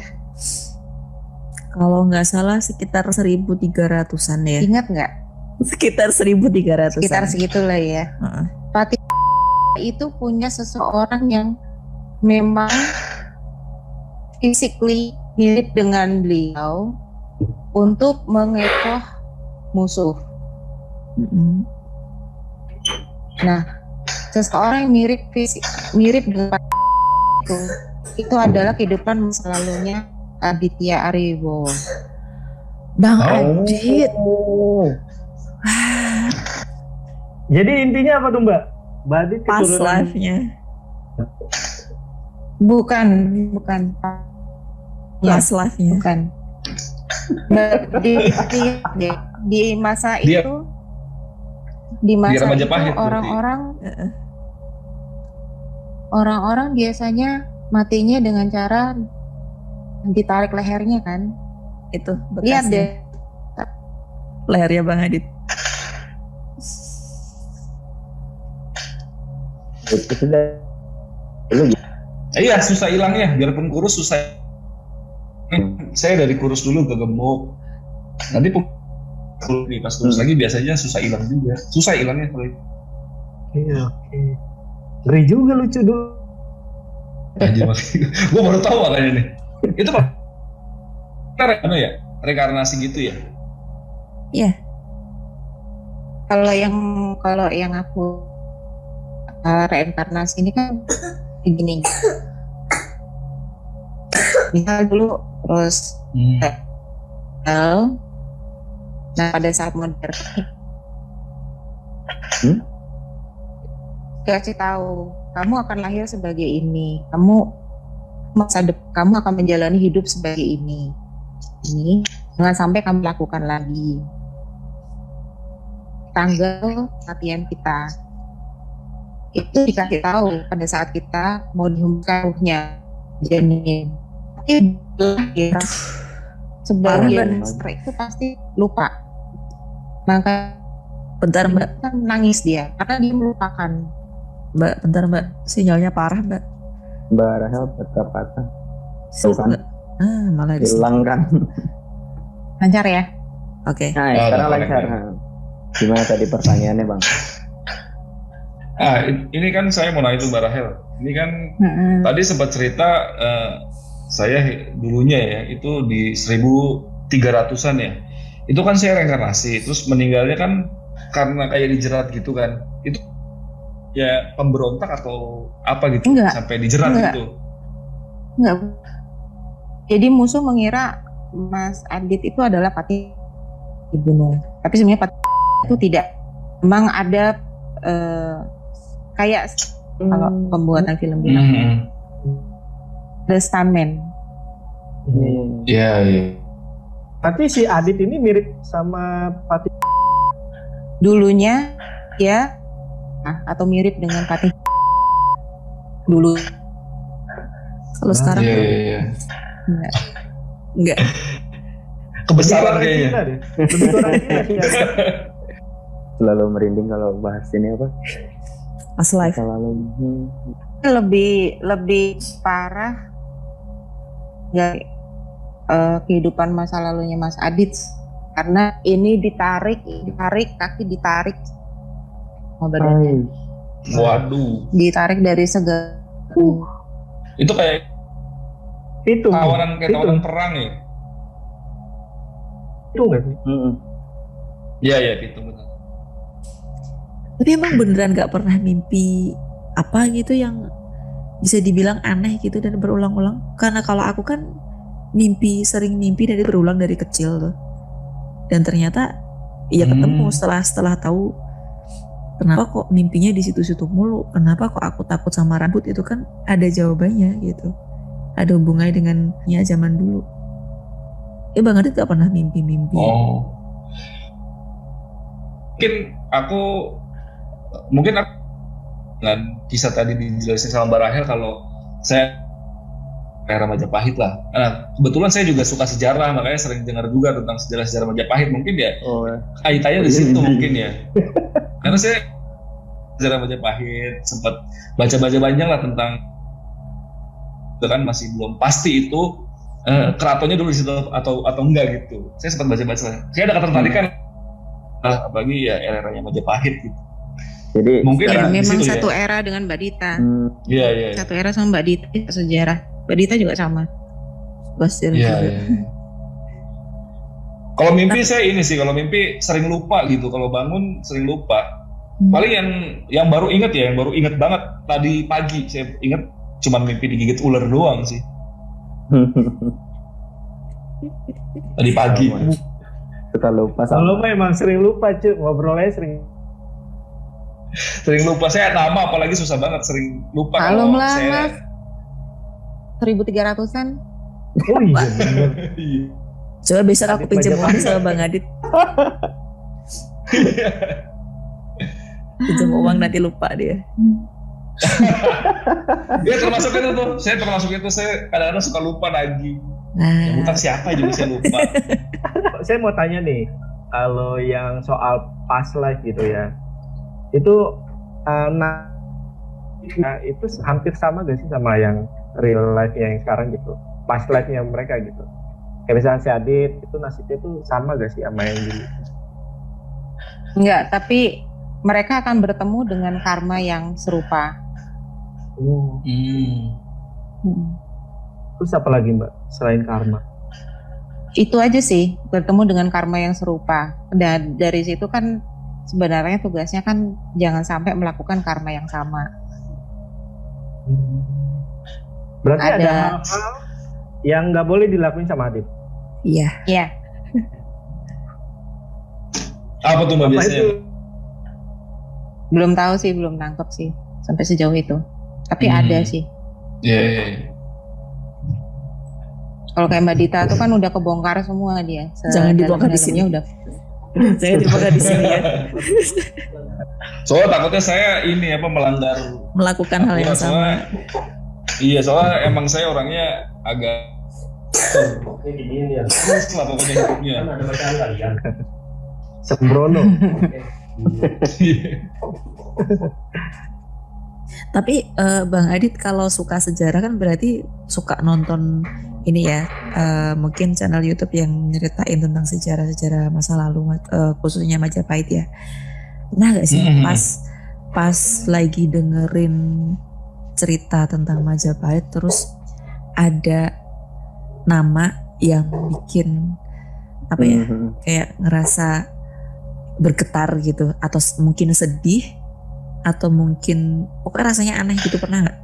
Kalau nggak salah sekitar seribu tiga ratusan ya. Ingat nggak? Sekitar seribu tiga ratusan. Sekitar segitulah ya. Uh-uh. Patih itu punya seseorang yang memang physically mirip dengan beliau untuk mengecoh musuh. Uh-uh. Nah, seseorang yang mirip fisik, mirip dengan Patih itu, itu adalah kehidupan masa lalunya Aditya Ariwo. Bang oh. Adit. Jadi intinya apa tuh Mbak? Mbak Adit pas live-nya. Bukan, bukan. Last ya, life-nya. Bukan. Di, di, di, di masa dia, itu, di masa itu orang-orang, uh, orang-orang biasanya matinya dengan cara ditarik lehernya kan? Itu bekasnya. Lihat deh. Lehernya Bang Adit. Eh, iya, susah hilangnya. Biarpun kurus susah. Saya dari kurus dulu ke gemuk, nanti kurus nih pas kurus lagi biasanya susah hilang juga, susah hilangnya kalau itu. Iya, ngeri juga lucu dulu. Gue baru tahu makanya nih. Itu pak, karena ya rekarnasi gitu ya? Iya. Kalau yang kalau yang aku uh, reinkarnasi ini kan begini. Misal dulu terus hmm. L, nah pada saat modern hmm? Kasih tahu kamu akan lahir sebagai ini, kamu masa depan kamu akan menjalani hidup sebagai ini, ini jangan sampai kamu lakukan lagi, tanggal kematian kita itu dikasih tahu pada saat kita mau dihumkan ruhnya janin. Lahir sebagian istri itu pasti lupa, maka bentar mbak kan nangis dia karena dia melupakan mbak. Bentar mbak, sinyalnya parah mbak. Mbak Rahel patah-patah bukan? Ah, malah hilang kan. Lancar ya? Oke, okay. Nah ya, sekarang lancar. Gimana tadi pertanyaannya bang? Ah ini kan saya mau nanya tuh mbak Rahel ini kan mm-hmm. tadi sempat cerita uh, saya dulunya ya itu di seribu tiga ratusan ya. Itu kan saya reinkarnasi, terus meninggalnya kan karena kayak dijerat gitu kan. Itu ya pemberontak atau apa gitu? Enggak, sampai dijerat enggak. Gitu. Enggak. Jadi musuh mengira Mas Adit itu adalah pati dibunuh. Tapi sebenarnya pati itu tidak. Memang ada eh, kayak hmm. kalau pembuatan film-film. Hmm. The stuntman. Iya, yeah, iya. Yeah. Tapi si Adit ini mirip sama Patih. Dulunya ya atau mirip dengan Patih dulu. Kalau sekarang yeah, yeah, yeah. Enggak. Enggak. Kebesaran kayaknya. Selalu merinding kalau bahas ini apa? As life. Selalu lebih lebih parah. Ya, eh, kehidupan masa lalunya Mas Adit karena ini ditarik, ditarik kaki ditarik sama badannya. Waduh. Ditarik dari segala. Uh. Itu kayak itu tawaran kayak tawaran perang ya. Itu nggak sih? Heeh. Iya ya gitu benar. Tapi emang beneran nggak pernah mimpi apa gitu yang bisa dibilang aneh gitu dan berulang-ulang? Karena kalau aku kan mimpi, sering mimpi dari berulang dari kecil tuh. Dan ternyata ya ketemu hmm. setelah setelah tahu kenapa kok mimpinya di situ-situ mulu, kenapa kok aku takut sama rambut, itu kan ada jawabannya gitu. Ada hubungannya dengan ya zaman dulu. Eh Bang Adit gak pernah mimpi-mimpi. Oh. Mungkin aku mungkin aku dan kisah tadi dijelasin sama Mbak Rahel kalau saya era Majapahit lah. Nah, kebetulan saya juga suka sejarah, makanya sering dengar juga tentang sejarah-sejarah Majapahit. Mungkin ya oh, ya. Kaitannya di situ mungkin ya. Karena saya sejarah Majapahit sempat baca-baca banyak lah tentang itu kan masih belum pasti itu eh, keratonnya dulu di situ atau atau enggak gitu. Saya sempat baca-baca. Saya ada ketertarikan nah, apalagi ya era-eranya Majapahit gitu. Jadi mungkin ya, memang satu ya? Era dengan Mbak Dita. Hmm. Ya, ya, ya. Satu era sama Mbak Dita sejarah. Mbak Dita juga sama. Basir ya, juga. Ya. Kalau mimpi saya ini sih, kalau mimpi sering lupa gitu. Kalau bangun sering lupa. Hmm. Paling yang yang baru ingat ya, yang baru ingat banget tadi pagi saya ingat cuma mimpi digigit ular doang sih. Tadi pagi. Kita lupa. Kalau memang sering lupa, Cuk. Ngobrolnya sering sering lupa saya nama apalagi susah banget sering lupa kalau saya seribu tiga ratusan Oh iya. Coba besok aku pinjam uang sama Bang Adit. Pinjam uang nanti lupa dia. Ya termasuk itu tuh, saya termasuk itu saya kadang-kadang suka lupa lagi. Nah. Utang siapa juga saya lupa. Saya mau tanya nih, kalau yang soal past life gitu ya, itu uh, nah, nah itu hampir sama gak sih sama yang real life yang sekarang gitu, past life nya mereka gitu? Kayak misalnya si Adit itu nasibnya tuh sama gak sih sama yang dulu? Enggak, tapi mereka akan bertemu dengan karma yang serupa. Oh. Hmm. Hmm. Terus apa lagi Mbak selain karma? Itu aja sih, bertemu dengan karma yang serupa. Dan dari situ kan sebenarnya tugasnya kan jangan sampai melakukan karma yang sama. Hmm. Berarti ada, ada hal-hal yang nggak boleh dilakuin sama Adit. Iya. Iya. Apa tuh Mbak biasanya? Itu? Belum tahu sih, belum nangkep sih sampai sejauh itu. Tapi hmm. ada sih. Iya. Yeah, yeah. Kalau kayak Mbak Dita itu kan udah kebongkar semua dia. Se- Jangan dibongkar di sini udah. Jangan dibongkar di sini ya. Soalnya takutnya saya ini apa melanggar. Melakukan hal yang sama. Soalnya, iya soalnya emang saya orangnya agak. Terus lah pokoknya hidupnya. Sembrono. Tapi uh, Bang Adit kalau suka sejarah kan berarti suka nonton. Ini ya, uh, mungkin channel YouTube yang nyeritain tentang sejarah-sejarah masa lalu, uh, khususnya Majapahit ya. Nah gak sih, mm-hmm. pas pas lagi dengerin cerita tentang Majapahit, terus ada nama yang bikin apa ya, mm-hmm. kayak ngerasa bergetar gitu, atau mungkin sedih, atau mungkin pokoknya rasanya aneh gitu, pernah gak?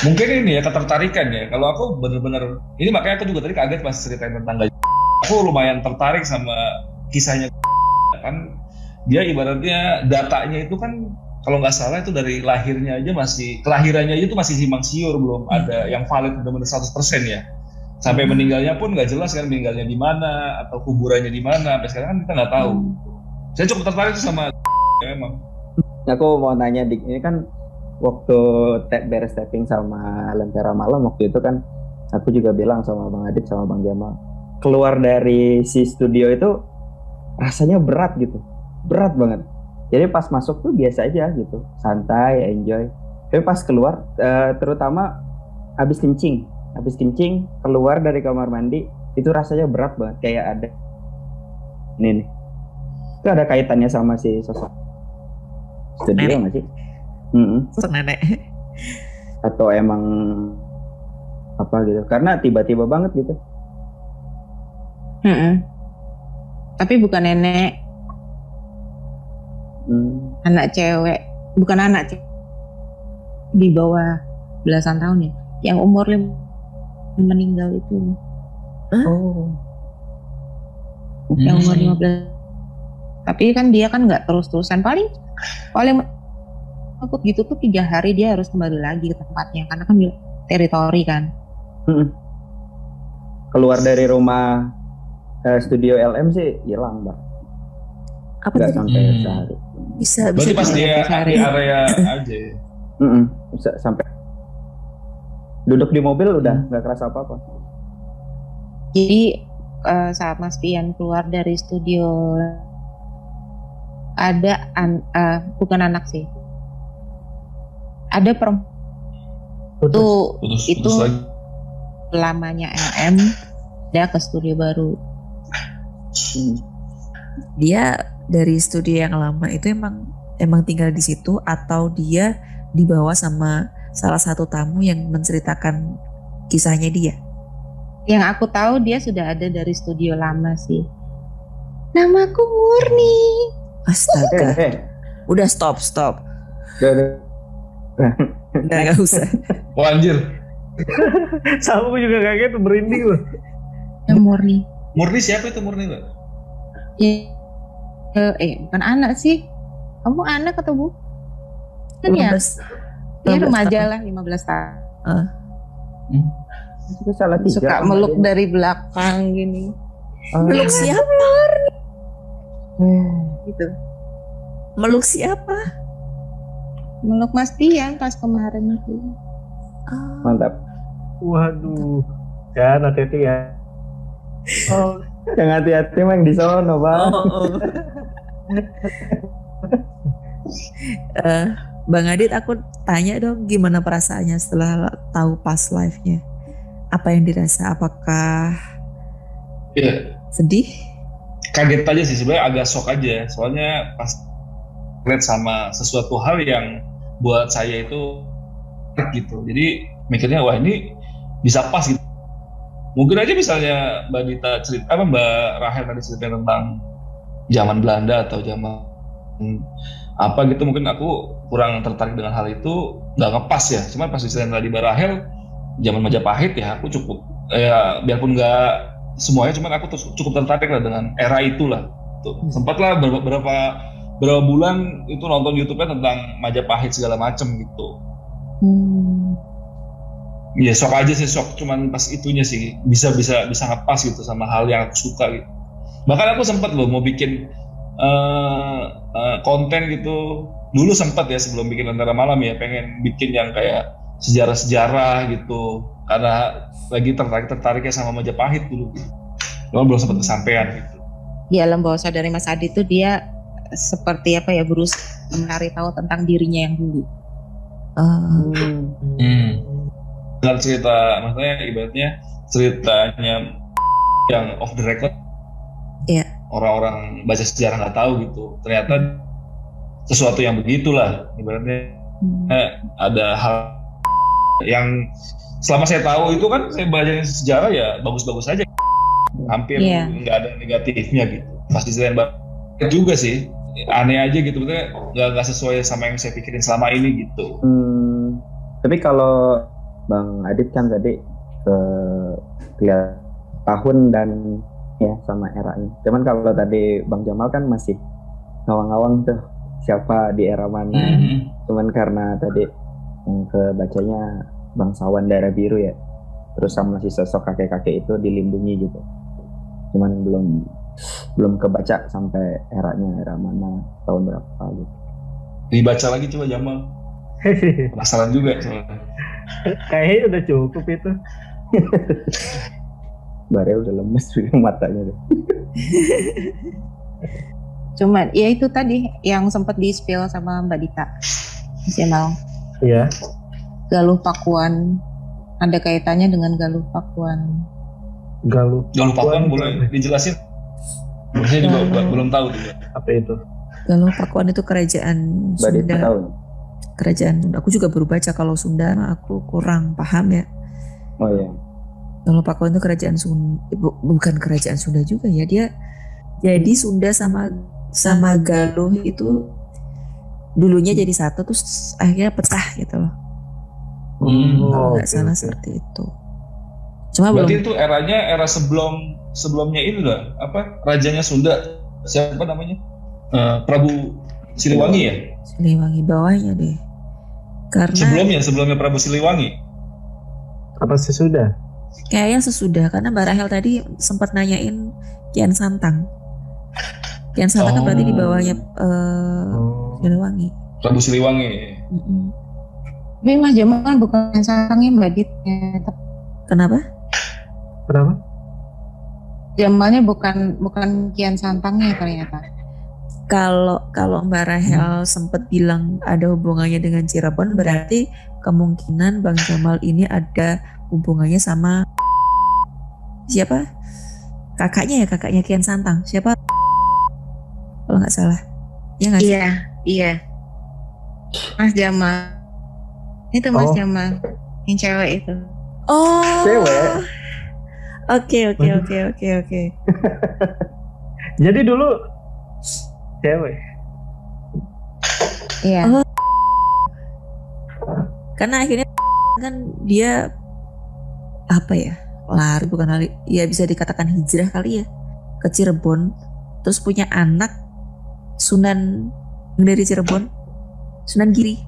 Mungkin ini ya ketertarikan ya. Kalau aku benar-benar ini makanya aku juga tadi kaget pas ceritain tentang gaji. Aku lumayan tertarik sama kisahnya kan. Dia ibaratnya datanya itu kan kalau nggak salah itu dari lahirnya aja masih kelahirannya aja itu masih simpang siur, belum ada yang valid benar-benar seratus persen ya. Sampai meninggalnya pun nggak jelas kan meninggalnya di mana atau kuburannya di mana. Sampai sekarang kan kita nggak tahu. Saya cukup tertarik sama ya, emang. Aku mau nanya Dik, ini kan waktu beres tapping sama Lentera Malam waktu itu kan aku juga bilang sama Bang Adit sama Bang Jamal, keluar dari si studio itu rasanya berat gitu, berat banget. Jadi pas masuk tuh biasa aja gitu, santai, enjoy. Tapi pas keluar, terutama abis kencing, abis kencing keluar dari kamar mandi itu rasanya berat banget, kayak ada ini nih. Itu ada kaitannya sama si sosok studio nggak sih? Mm-hmm. Nenek atau emang apa gitu karena tiba-tiba banget gitu. Mm-hmm. Tapi bukan nenek, mm. anak cewek, bukan anak cewek di bawah belasan tahun ya, yang umurnya meninggal itu. Oh. Yang umur lima belas. Tapi kan dia kan nggak terus-terusan paling paling aku gitu tuh tiga hari dia harus kembali lagi ke tempatnya karena kan teritori kan. Hmm. Keluar dari rumah eh, studio L M sih hilang Mbak. Apa nggak sampai hmm. sehari. Bisa berarti bisa. Berarti pas dia sehari. Di area aja. Mm-mm. Bisa sampai duduk di mobil udah nggak kerasa apa-apa. Jadi uh, saat Mas Vian keluar dari studio ada an- uh, bukan anak sih. Ada perempuan itu, putus, itu putus lamanya L M dia ke studio baru. Hmm. Dia dari studio yang lama itu emang emang tinggal di situ atau dia dibawa sama salah satu tamu yang menceritakan kisahnya dia? Yang aku tahu dia sudah ada dari studio lama sih. Namaku Murni. Astaga. Udah stop stop. Udah, udah. Nggak, nggak usah. Oh anjir. Sama juga kaget merinding loh. Ya Murni. Murni siapa itu Murni Mbak? Ya, eh bukan anak sih. Kamu anak atau bu? Kan ya. Dia remaja lah lima belas tahun. Uh. Hmm. Itu salah tiga. Suka meluk dia dari belakang gini. Oh. Meluk siapa? Hmm. Gitu. Meluk siapa? Meluk Mas Vian pas kemarin itu. Oh. Mantap. Waduh. Jangan hati-hati ya. Oh, jangan hati-hati memang di sono, Bang. Oh, oh. uh, Bang Adit, aku tanya dong gimana perasaannya setelah tahu past life-nya. Apa yang dirasa? Apakah ya, sedih? Kaget aja sih sebenarnya, agak shock aja. Soalnya pas lihat sama sesuatu hal yang buat saya itu gitu. Jadi mikirnya wah ini bisa pas gitu. Mungkin aja misalnya Mbak Dita cerita, apa Mbak Rahel tadi cerita tentang zaman Belanda atau zaman apa gitu, mungkin aku kurang tertarik dengan hal itu, nggak ngepas ya. Cuman pas cerita tadi Mbak Rahel zaman Majapahit ya, aku cukup ya, biarpun nggak semuanya, cuman aku cukup tertarik lah dengan era itulah. Tuh, sempatlah beberapa beberapa bulan itu nonton YouTube-nya tentang Majapahit segala macem gitu. Hmm. Ya shock aja sih, shock cuman pas itunya sih bisa bisa bisa ngepas gitu sama hal yang aku suka gitu. Bahkan aku sempat loh mau bikin uh, uh, konten gitu dulu, sempat ya sebelum bikin Lentera Malam ya, pengen bikin yang kayak sejarah-sejarah gitu karena lagi tertarik-tertariknya sama Majapahit dulu gitu. Cuman belum sempat kesampaian gitu. Ya, alam bawah sadari Mas Adi tuh dia seperti apa ya, berusaha mencari tahu tentang dirinya yang dulu. Oh. Hmm. Dengar cerita, maksudnya ibaratnya ceritanya yang off the record, yeah, orang-orang baca sejarah nggak tahu gitu, ternyata sesuatu yang begitulah ibaratnya. Hmm. eh, ada hal yang selama saya tahu itu kan saya baca sejarah ya bagus-bagus aja, hampir yeah, nggak ada negatifnya gitu. Pasti selain juga sih aneh aja gitu, maksudnya nggak nggak sesuai sama yang saya pikirin selama ini gitu. Hmm, tapi kalau Bang Adit kan tadi ke tiga tahun dan ya sama era ini. Cuman kalau tadi Bang Jamal kan masih ngawang-ngawang tuh siapa di era mana. Mm-hmm. Cuman karena tadi yang kebacanya bangsawan daerah biru ya, terus sama si sosok kakek-kakek itu dilindungi gitu. Cuman belum belum kebaca sampai eranya era mana, tahun berapa gitu. Dibaca lagi coba Jamal. Penasaran juga soalnya. Kayaknya udah cukup itu. Barel udah lemes juga matanya deh. Cuman ya itu tadi yang sempat di-spill sama Mbak Dita. Channel. Iya. Galuh Pakuan ada kaitannya dengan Galuh Pakuan. Galuh. Galuh Pakuan boleh dijelasin? Saya juga belum tahu juga. Apa itu? Galuh Pakuan itu kerajaan Sunda. Mbak Dita tahu. Kerajaan, aku juga baru baca kalau Sunda, aku kurang paham ya. Oh iya. Kalau Pakuan itu kerajaan Sunda, bukan kerajaan Sunda juga ya dia. Jadi Sunda sama sama Galuh itu dulunya jadi satu, terus akhirnya pecah gitu loh. Hmm. Kalau nggak okay, salah okay, seperti itu. Cuma berarti belum, itu eranya era sebelum sebelumnya itu lah, apa rajanya Sunda siapa namanya? Uh, Prabu Siliwangi ya. Siliwangi bawahnya deh. Karena sebelumnya sebelumnya Prabu Siliwangi apa sesudah? Kayaknya sesudah, karena Mbak Rahel tadi sempat nanyain Kian Santang. Kian Santang oh, kan berarti di bawahnya uh, oh, Siliwangi. Prabu Siliwangi. Mm-hmm. Tapi Mas Jamal kan bukan Kian Santangnya Mbak Dit. Kenapa? Kenapa? Jamalnya bukan bukan Kian Santangnya ternyata. Kalau kalau Mbak Rahel hmm, sempat bilang ada hubungannya dengan Cirebon, berarti kemungkinan Bang Jamal ini ada hubungannya sama siapa? Kakaknya ya, kakaknya Kian Santang. Siapa? Kalau nggak salah. Iya nggak sih? Iya, iya. Mas Jamal. Itu Mas oh, Jamal yang cewek itu. Oh. Cewek. Oke, oke, oke, oke, oke. Jadi dulu cewek. Iya. Oh. Karena akhirnya kan dia apa ya? Lari bukan lari. Ya bisa dikatakan hijrah kali ya ke Cirebon, terus punya anak Sunan dari Cirebon. Sunan Giri.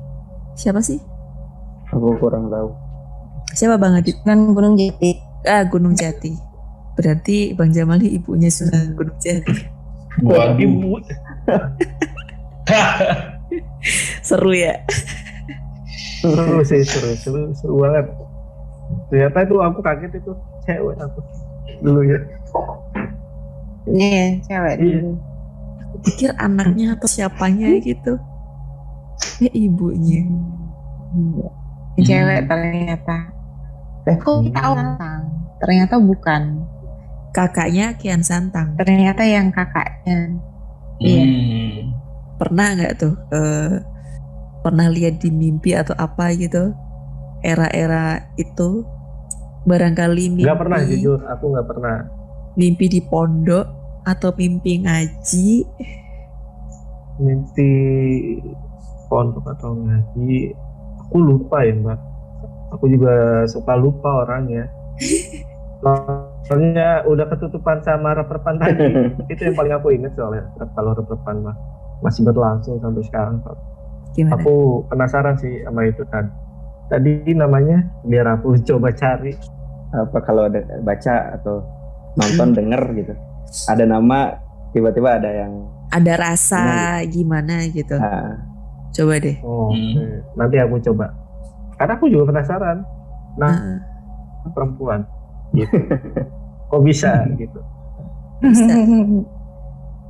Siapa sih? Aku kurang tahu. Siapa Bang Adit? Sunan Gunung Jati. Ah, Gunung Jati. Berarti Bang Jamal ini ibunya Sunan Gunung Jati. Buat ibu. Seru ya. Seru sih, seru, seru, seru banget. Ternyata itu aku kaget itu cewek aku dulu ya. Iya, cewek dulu. Aku pikir anaknya atau siapanya gitu. Ya ibunya. Cewek ternyata. Eh, kok kita orang? Ternyata bukan. Kakaknya Kian Santang. Ternyata yang kakaknya. Iya. Hmm. Pernah nggak tuh? Uh, pernah lihat di mimpi atau apa gitu? Era-era itu barangkali mimpi. Nggak pernah jujur, aku nggak pernah. Mimpi di pondok atau mimpi ngaji? Mimpi pondok atau ngaji? Aku lupa ya Mbak. Aku juga suka lupa orangnya. Soalnya udah ketutupan sama reperpan tadi. Itu yang paling aku ingat soalnya. Kalau reperpan mah masih berlangsung sampai sekarang. Gimana? Aku penasaran sih sama itu tadi. Tadi namanya biar aku coba cari. Apa kalau ada baca atau nonton denger gitu. Ada nama tiba-tiba ada yang ada rasa gitu. Gimana gitu. Nah. Coba deh. Oh, okay. Nanti aku coba. Karena aku juga penasaran. Nah, nah. Perempuan. Gitu. Kok bisa gitu? Bisa.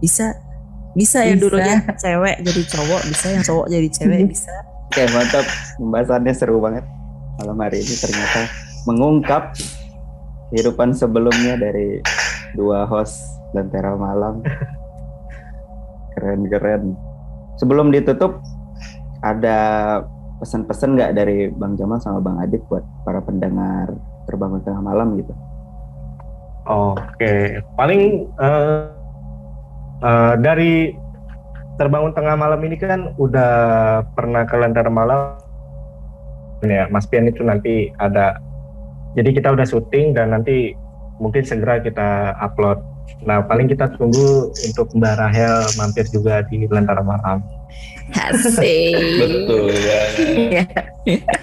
Bisa. Bisa yang dulunya cewek jadi cowok, bisa yang cowok jadi cewek, bisa. Oke, mantap. Pembahasannya seru banget. Malam hari ini ternyata mengungkap kehidupan sebelumnya dari dua host Lentera Malam. Keren-keren. Sebelum ditutup, ada pesan-pesan nggak dari Bang Jamal sama Bang Adit buat para pendengar Terbangun Tengah Malam gitu? Oke, paling uh, uh, dari Terbangun Tengah Malam ini kan udah pernah ke Lentera Malam ya, Mas Pian itu nanti ada. Jadi kita udah syuting dan nanti mungkin segera kita upload. Nah paling kita tunggu untuk Mbak Rahel mampir juga di Lentera Malam. Asik. Betul ya.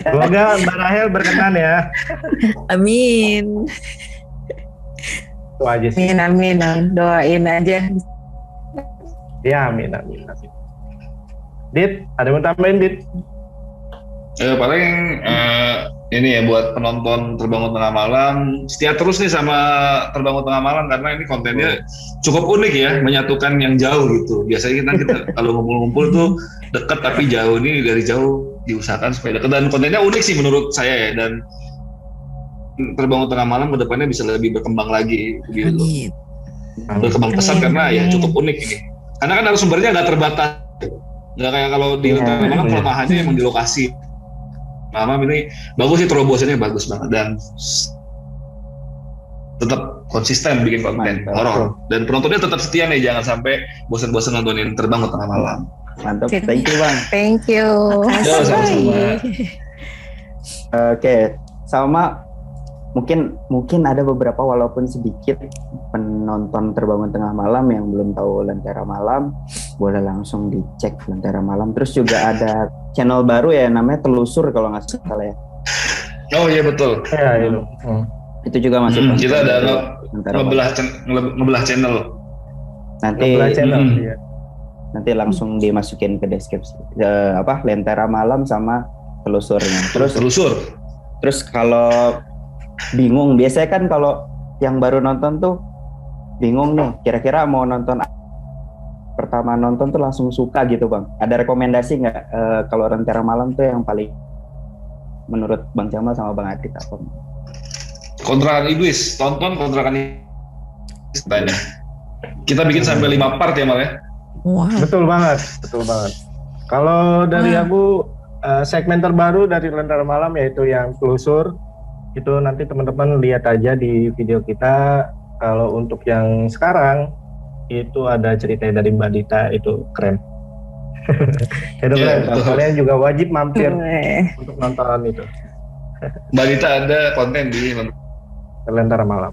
Semoga Mbak Rahel berkenan ya. Amin. Itu aja sih. Amin, amin, doain aja. Ya amin, amin, amin. Dit, ada yang tambahin Dit? Eh, paling eh, ini ya buat penonton Terbangun Tengah Malam, setia terus nih sama Terbangun Tengah Malam karena ini kontennya cukup unik ya, menyatukan yang jauh gitu. Biasanya kita, kita kalau ngumpul-ngumpul tuh dekat tapi jauh, ini dari jauh diusahakan supaya dekat. Dan kontennya unik sih menurut saya ya, dan Terbangun Tengah Malam kedepannya bisa lebih berkembang lagi gitu. Berkembang pesat karena ya cukup unik ini. Karena kan narasumbernya nggak terbatas, nggak kayak kalau di Lentera Malam kelemahannya emang di lokasi. Malam ini bagus sih, terobosannya bagus banget dan tetap konsisten bikin konten horor dan penontonnya tetap setia nih, jangan sampai bosan-bosan nontonin Terbangun Tengah Malam. Mantap, thank you Bang. Thank you. Yo, sama-sama. Oke, sama mungkin mungkin ada beberapa walaupun sedikit penonton Terbangun Tengah Malam yang belum tahu Lentera Malam, boleh langsung dicek Lentera Malam. Terus juga ada channel baru ya namanya Telusur kalau nggak salah ya. Oh iya betul. Ya, ya. Hmm. Itu juga masuk. Hmm, kita ada ngebelah ngebelah channel. Nanti channel, hmm. ya. Nanti langsung dimasukin ke deskripsi ke, apa Lentera Malam sama Telusurnya. Terus Telusur. Terus kalau bingung biasanya kan kalau yang baru nonton tuh bingung nih kira-kira mau nonton pertama nonton tuh langsung suka gitu Bang. Ada rekomendasi nggak e, kalau Lentera Malam tuh yang paling menurut Bang Jamal sama Bang Adit apa? Kontrakan Ibuis, tonton Kontrakan Ibuis. Kita bikin sampai lima part ya Mal ya. Wow. Betul banget, betul banget. Kalau dari wow. aku e, segmen terbaru dari Lentera Malam yaitu yang Telusur. Itu nanti teman-teman lihat aja di video kita. Kalau untuk yang sekarang itu ada cerita dari Mbak Dita, itu keren. Itu yeah, keren. Kalian juga wajib mampir untuk nonton itu. Mbak Dita ada konten di Lentera Malam.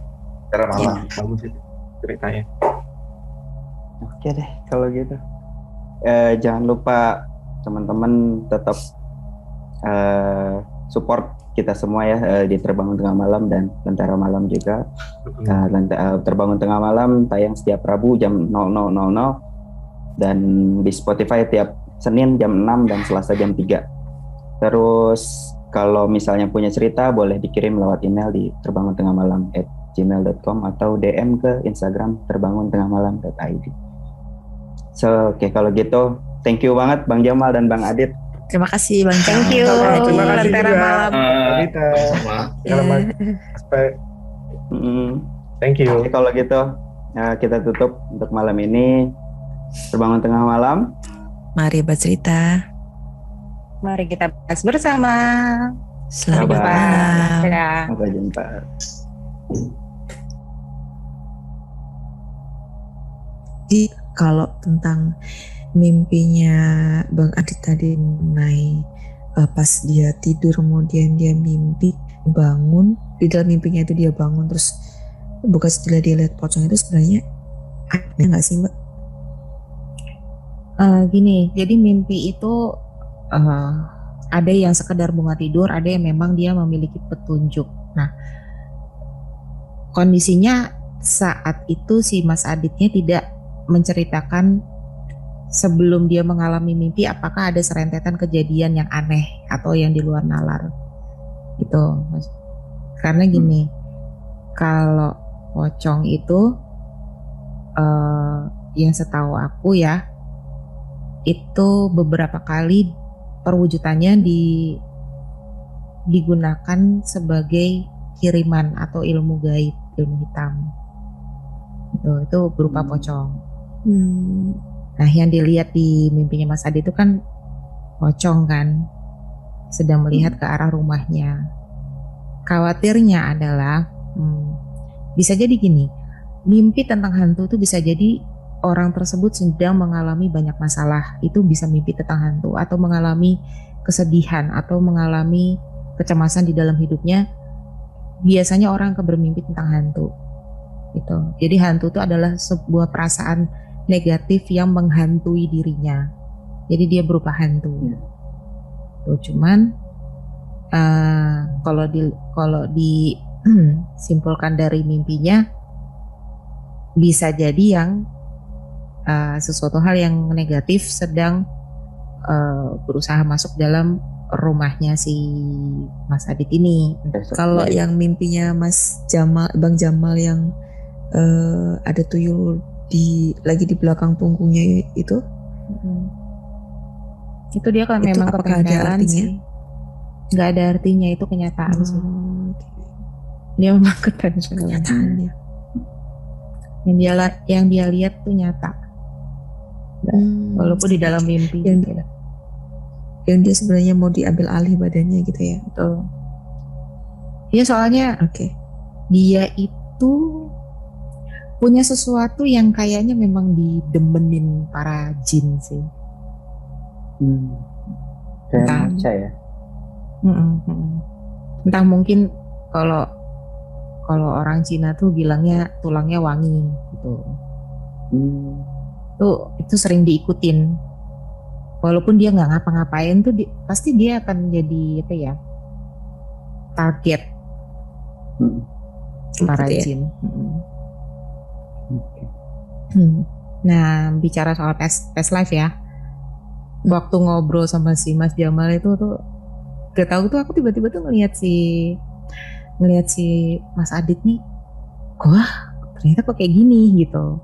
Lentera Malam yeah. Bagus itu ceritanya. Oke deh kalau gitu. Eh, jangan lupa teman-teman tetap eh, support kita semua ya uh, di Terbangun Tengah Malam dan Lentera Malam juga. Uh, lente, uh, Terbangun Tengah Malam tayang setiap Rabu jam nol nol nol nol dan di Spotify tiap Senin jam enam dan Selasa jam tiga. Terus kalau misalnya punya cerita boleh dikirim lewat email di terbangun tengah malam at gmail dot com atau D M ke Instagram terbangun tengah malam dot i d. So, oke okay, kalau gitu thank you banget Bang Jamal dan Bang Adit. Terima kasih Bang Jamal. Thank you. Terima kasih Lentera Malam. Kita sama. Thank you. Oke, kalau gitu kita tutup untuk malam ini. Terbangun Tengah Malam. Mari bercerita. Mari kita bahas bersama. Selamat malam. Sampai jumpa. Jadi kalau tentang mimpinya Bang Adit tadi mengenai uh, pas dia tidur kemudian dia mimpi bangun, di dalam mimpinya itu dia bangun terus bukan setelah dia lihat pocong itu, sebenarnya ada nggak sih Mbak? Uh, gini, jadi mimpi itu uh, ada yang sekedar bunga tidur, ada yang memang dia memiliki petunjuk. Nah, kondisinya saat itu si Mas Aditnya tidak menceritakan sebelum dia mengalami mimpi apakah ada serentetan kejadian yang aneh atau yang di luar nalar gitu. Karena gini, hmm. kalau pocong itu eh, yang setahu aku ya itu beberapa kali perwujudannya di, digunakan sebagai kiriman atau ilmu gaib, ilmu hitam gitu, itu berupa pocong. hmm. Nah yang dilihat di mimpinya Mas Adi itu kan pocong kan sedang melihat ke arah rumahnya. Khawatirnya adalah hmm, bisa jadi gini, mimpi tentang hantu itu bisa jadi orang tersebut sedang mengalami banyak masalah, itu bisa mimpi tentang hantu, atau mengalami kesedihan atau mengalami kecemasan di dalam hidupnya. Biasanya orang bermimpi tentang hantu gitu. Jadi hantu itu adalah sebuah perasaan negatif yang menghantui dirinya, jadi dia berupa hantu. Ya. Tuh, cuman uh, kalau di kalau disimpulkan dari mimpinya bisa jadi yang uh, sesuatu hal yang negatif sedang uh, berusaha masuk dalam rumahnya si Mas Adit ini. Kalau yang mimpinya Mas Jamal, Bang Jamal yang uh, ada tuyul di lagi di belakang punggungnya itu, hmm. itu dia kan memang kebenaran sih, nggak ada artinya, itu kenyataan hmm. sih, dia memang kebenaran. Yang dia yang dia lihat tuh nyata, hmm. walaupun di dalam mimpi. Yang, gitu. Yang dia sebenarnya mau diambil alih badannya gitu ya? Betul. Dia soalnya, okay. dia itu punya sesuatu yang kayaknya memang didemenin para jin sih. Hmm. Entah, ya. Entah mungkin kalau kalau orang Cina tuh bilangnya tulangnya wangi gitu. Hmm. Tuh itu sering diikutin. Walaupun dia nggak ngapa-ngapain tuh di, pasti dia akan jadi apa ya? Target hmm. para gitu jin. Ya. Hmm. Hmm. Nah bicara soal past, past life ya, hmm. waktu ngobrol sama si Mas Jamal itu tuh gak tau tuh aku tiba-tiba tuh ngelihat si ngelihat si Mas Adit nih, wah ternyata kok kayak gini gitu.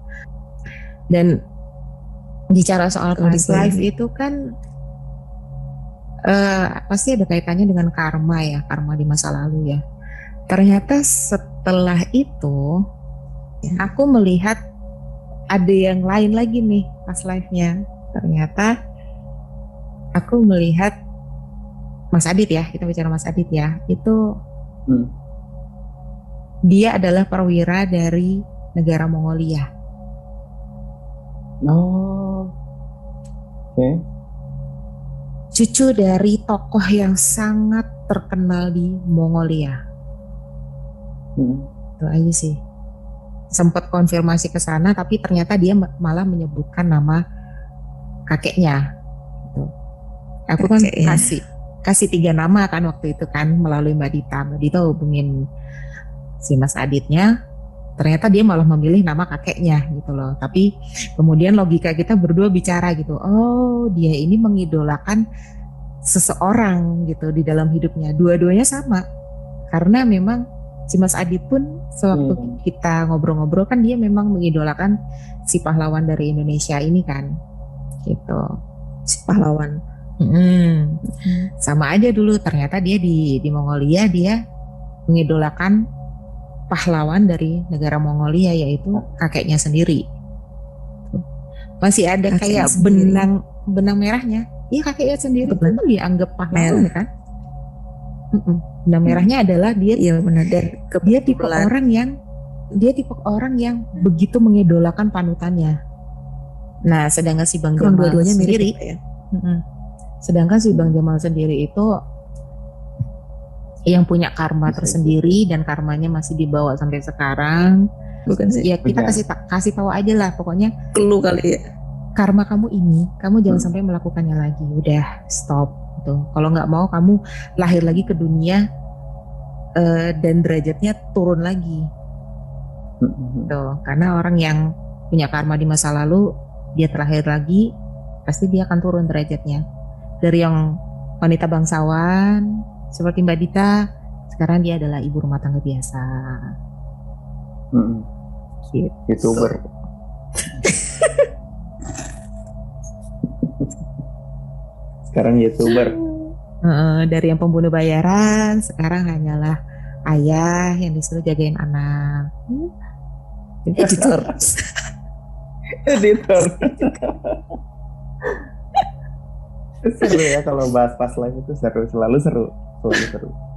Dan bicara soal kalo past life ini. Itu kan uh, pasti ada kaitannya dengan karma ya, karma di masa lalu ya. Ternyata setelah itu ya. Aku melihat ada yang lain lagi nih past life-nya. Ternyata aku melihat Mas Adit ya, kita bicara Mas Adit ya, itu hmm. dia adalah perwira dari negara Mongolia. Oh, oke. Okay. Cucu dari tokoh yang sangat terkenal di Mongolia. Hmm. Itu aja sih. Sempat konfirmasi ke sana tapi ternyata dia malah menyebutkan nama kakeknya. Aku kan kakek, kasih, ya. kasih tiga nama kan waktu itu kan melalui Mbak Dita. Mbak Dita hubungin si Mas Aditnya, ternyata dia malah memilih nama kakeknya gitu loh. Tapi kemudian logika kita berdua bicara gitu, oh dia ini mengidolakan seseorang gitu di dalam hidupnya, dua-duanya sama. Karena memang si Mas Adit pun sewaktu hmm. kita ngobrol-ngobrol kan dia memang mengidolakan si pahlawan dari Indonesia ini kan gitu. Si pahlawan hmm. sama aja dulu, ternyata dia di, di Mongolia dia mengidolakan pahlawan dari negara Mongolia, yaitu kakeknya sendiri. Masih ada kakeknya kayak sendiri. benang benang merahnya. Iya, kakeknya sendiri betul. Itu dianggap pahlawan merah. Kan? Mm-mm. Benang merahnya hmm. adalah dia ya, benar. Dan dia tipe orang yang dia tipe orang yang begitu mengidolakan panutannya. Nah, sedangkan si Bang Jamal dua-duanya sendiri, mirip, ya? sedangkan si Bang Jamal sendiri itu yang punya karma Bisa. tersendiri, dan karmanya masih dibawa sampai sekarang. Bukan sih. Ya kita Bukan. kasih kasih tahu aja lah, pokoknya. Kelu kali ya. Karma kamu ini, kamu jangan hmm. sampai melakukannya lagi. Udah stop gitu. Kalau nggak mau kamu lahir lagi ke dunia uh, dan derajatnya turun lagi. Hmm. Gitu. Karena orang yang punya karma di masa lalu, dia terlahir lagi, pasti dia akan turun derajatnya. Dari yang wanita bangsawan seperti Mbak Dita, sekarang dia adalah ibu rumah tangga biasa. Mm-hmm. Gitu. YouTuber. Sekarang YouTuber. Uh, dari yang pembunuh bayaran, sekarang hanyalah ayah yang disuruh jagain anak. Hmm? Editor. Editor. Seru ya kalau bahas pas live itu, seru, selalu seru. Seru, seru.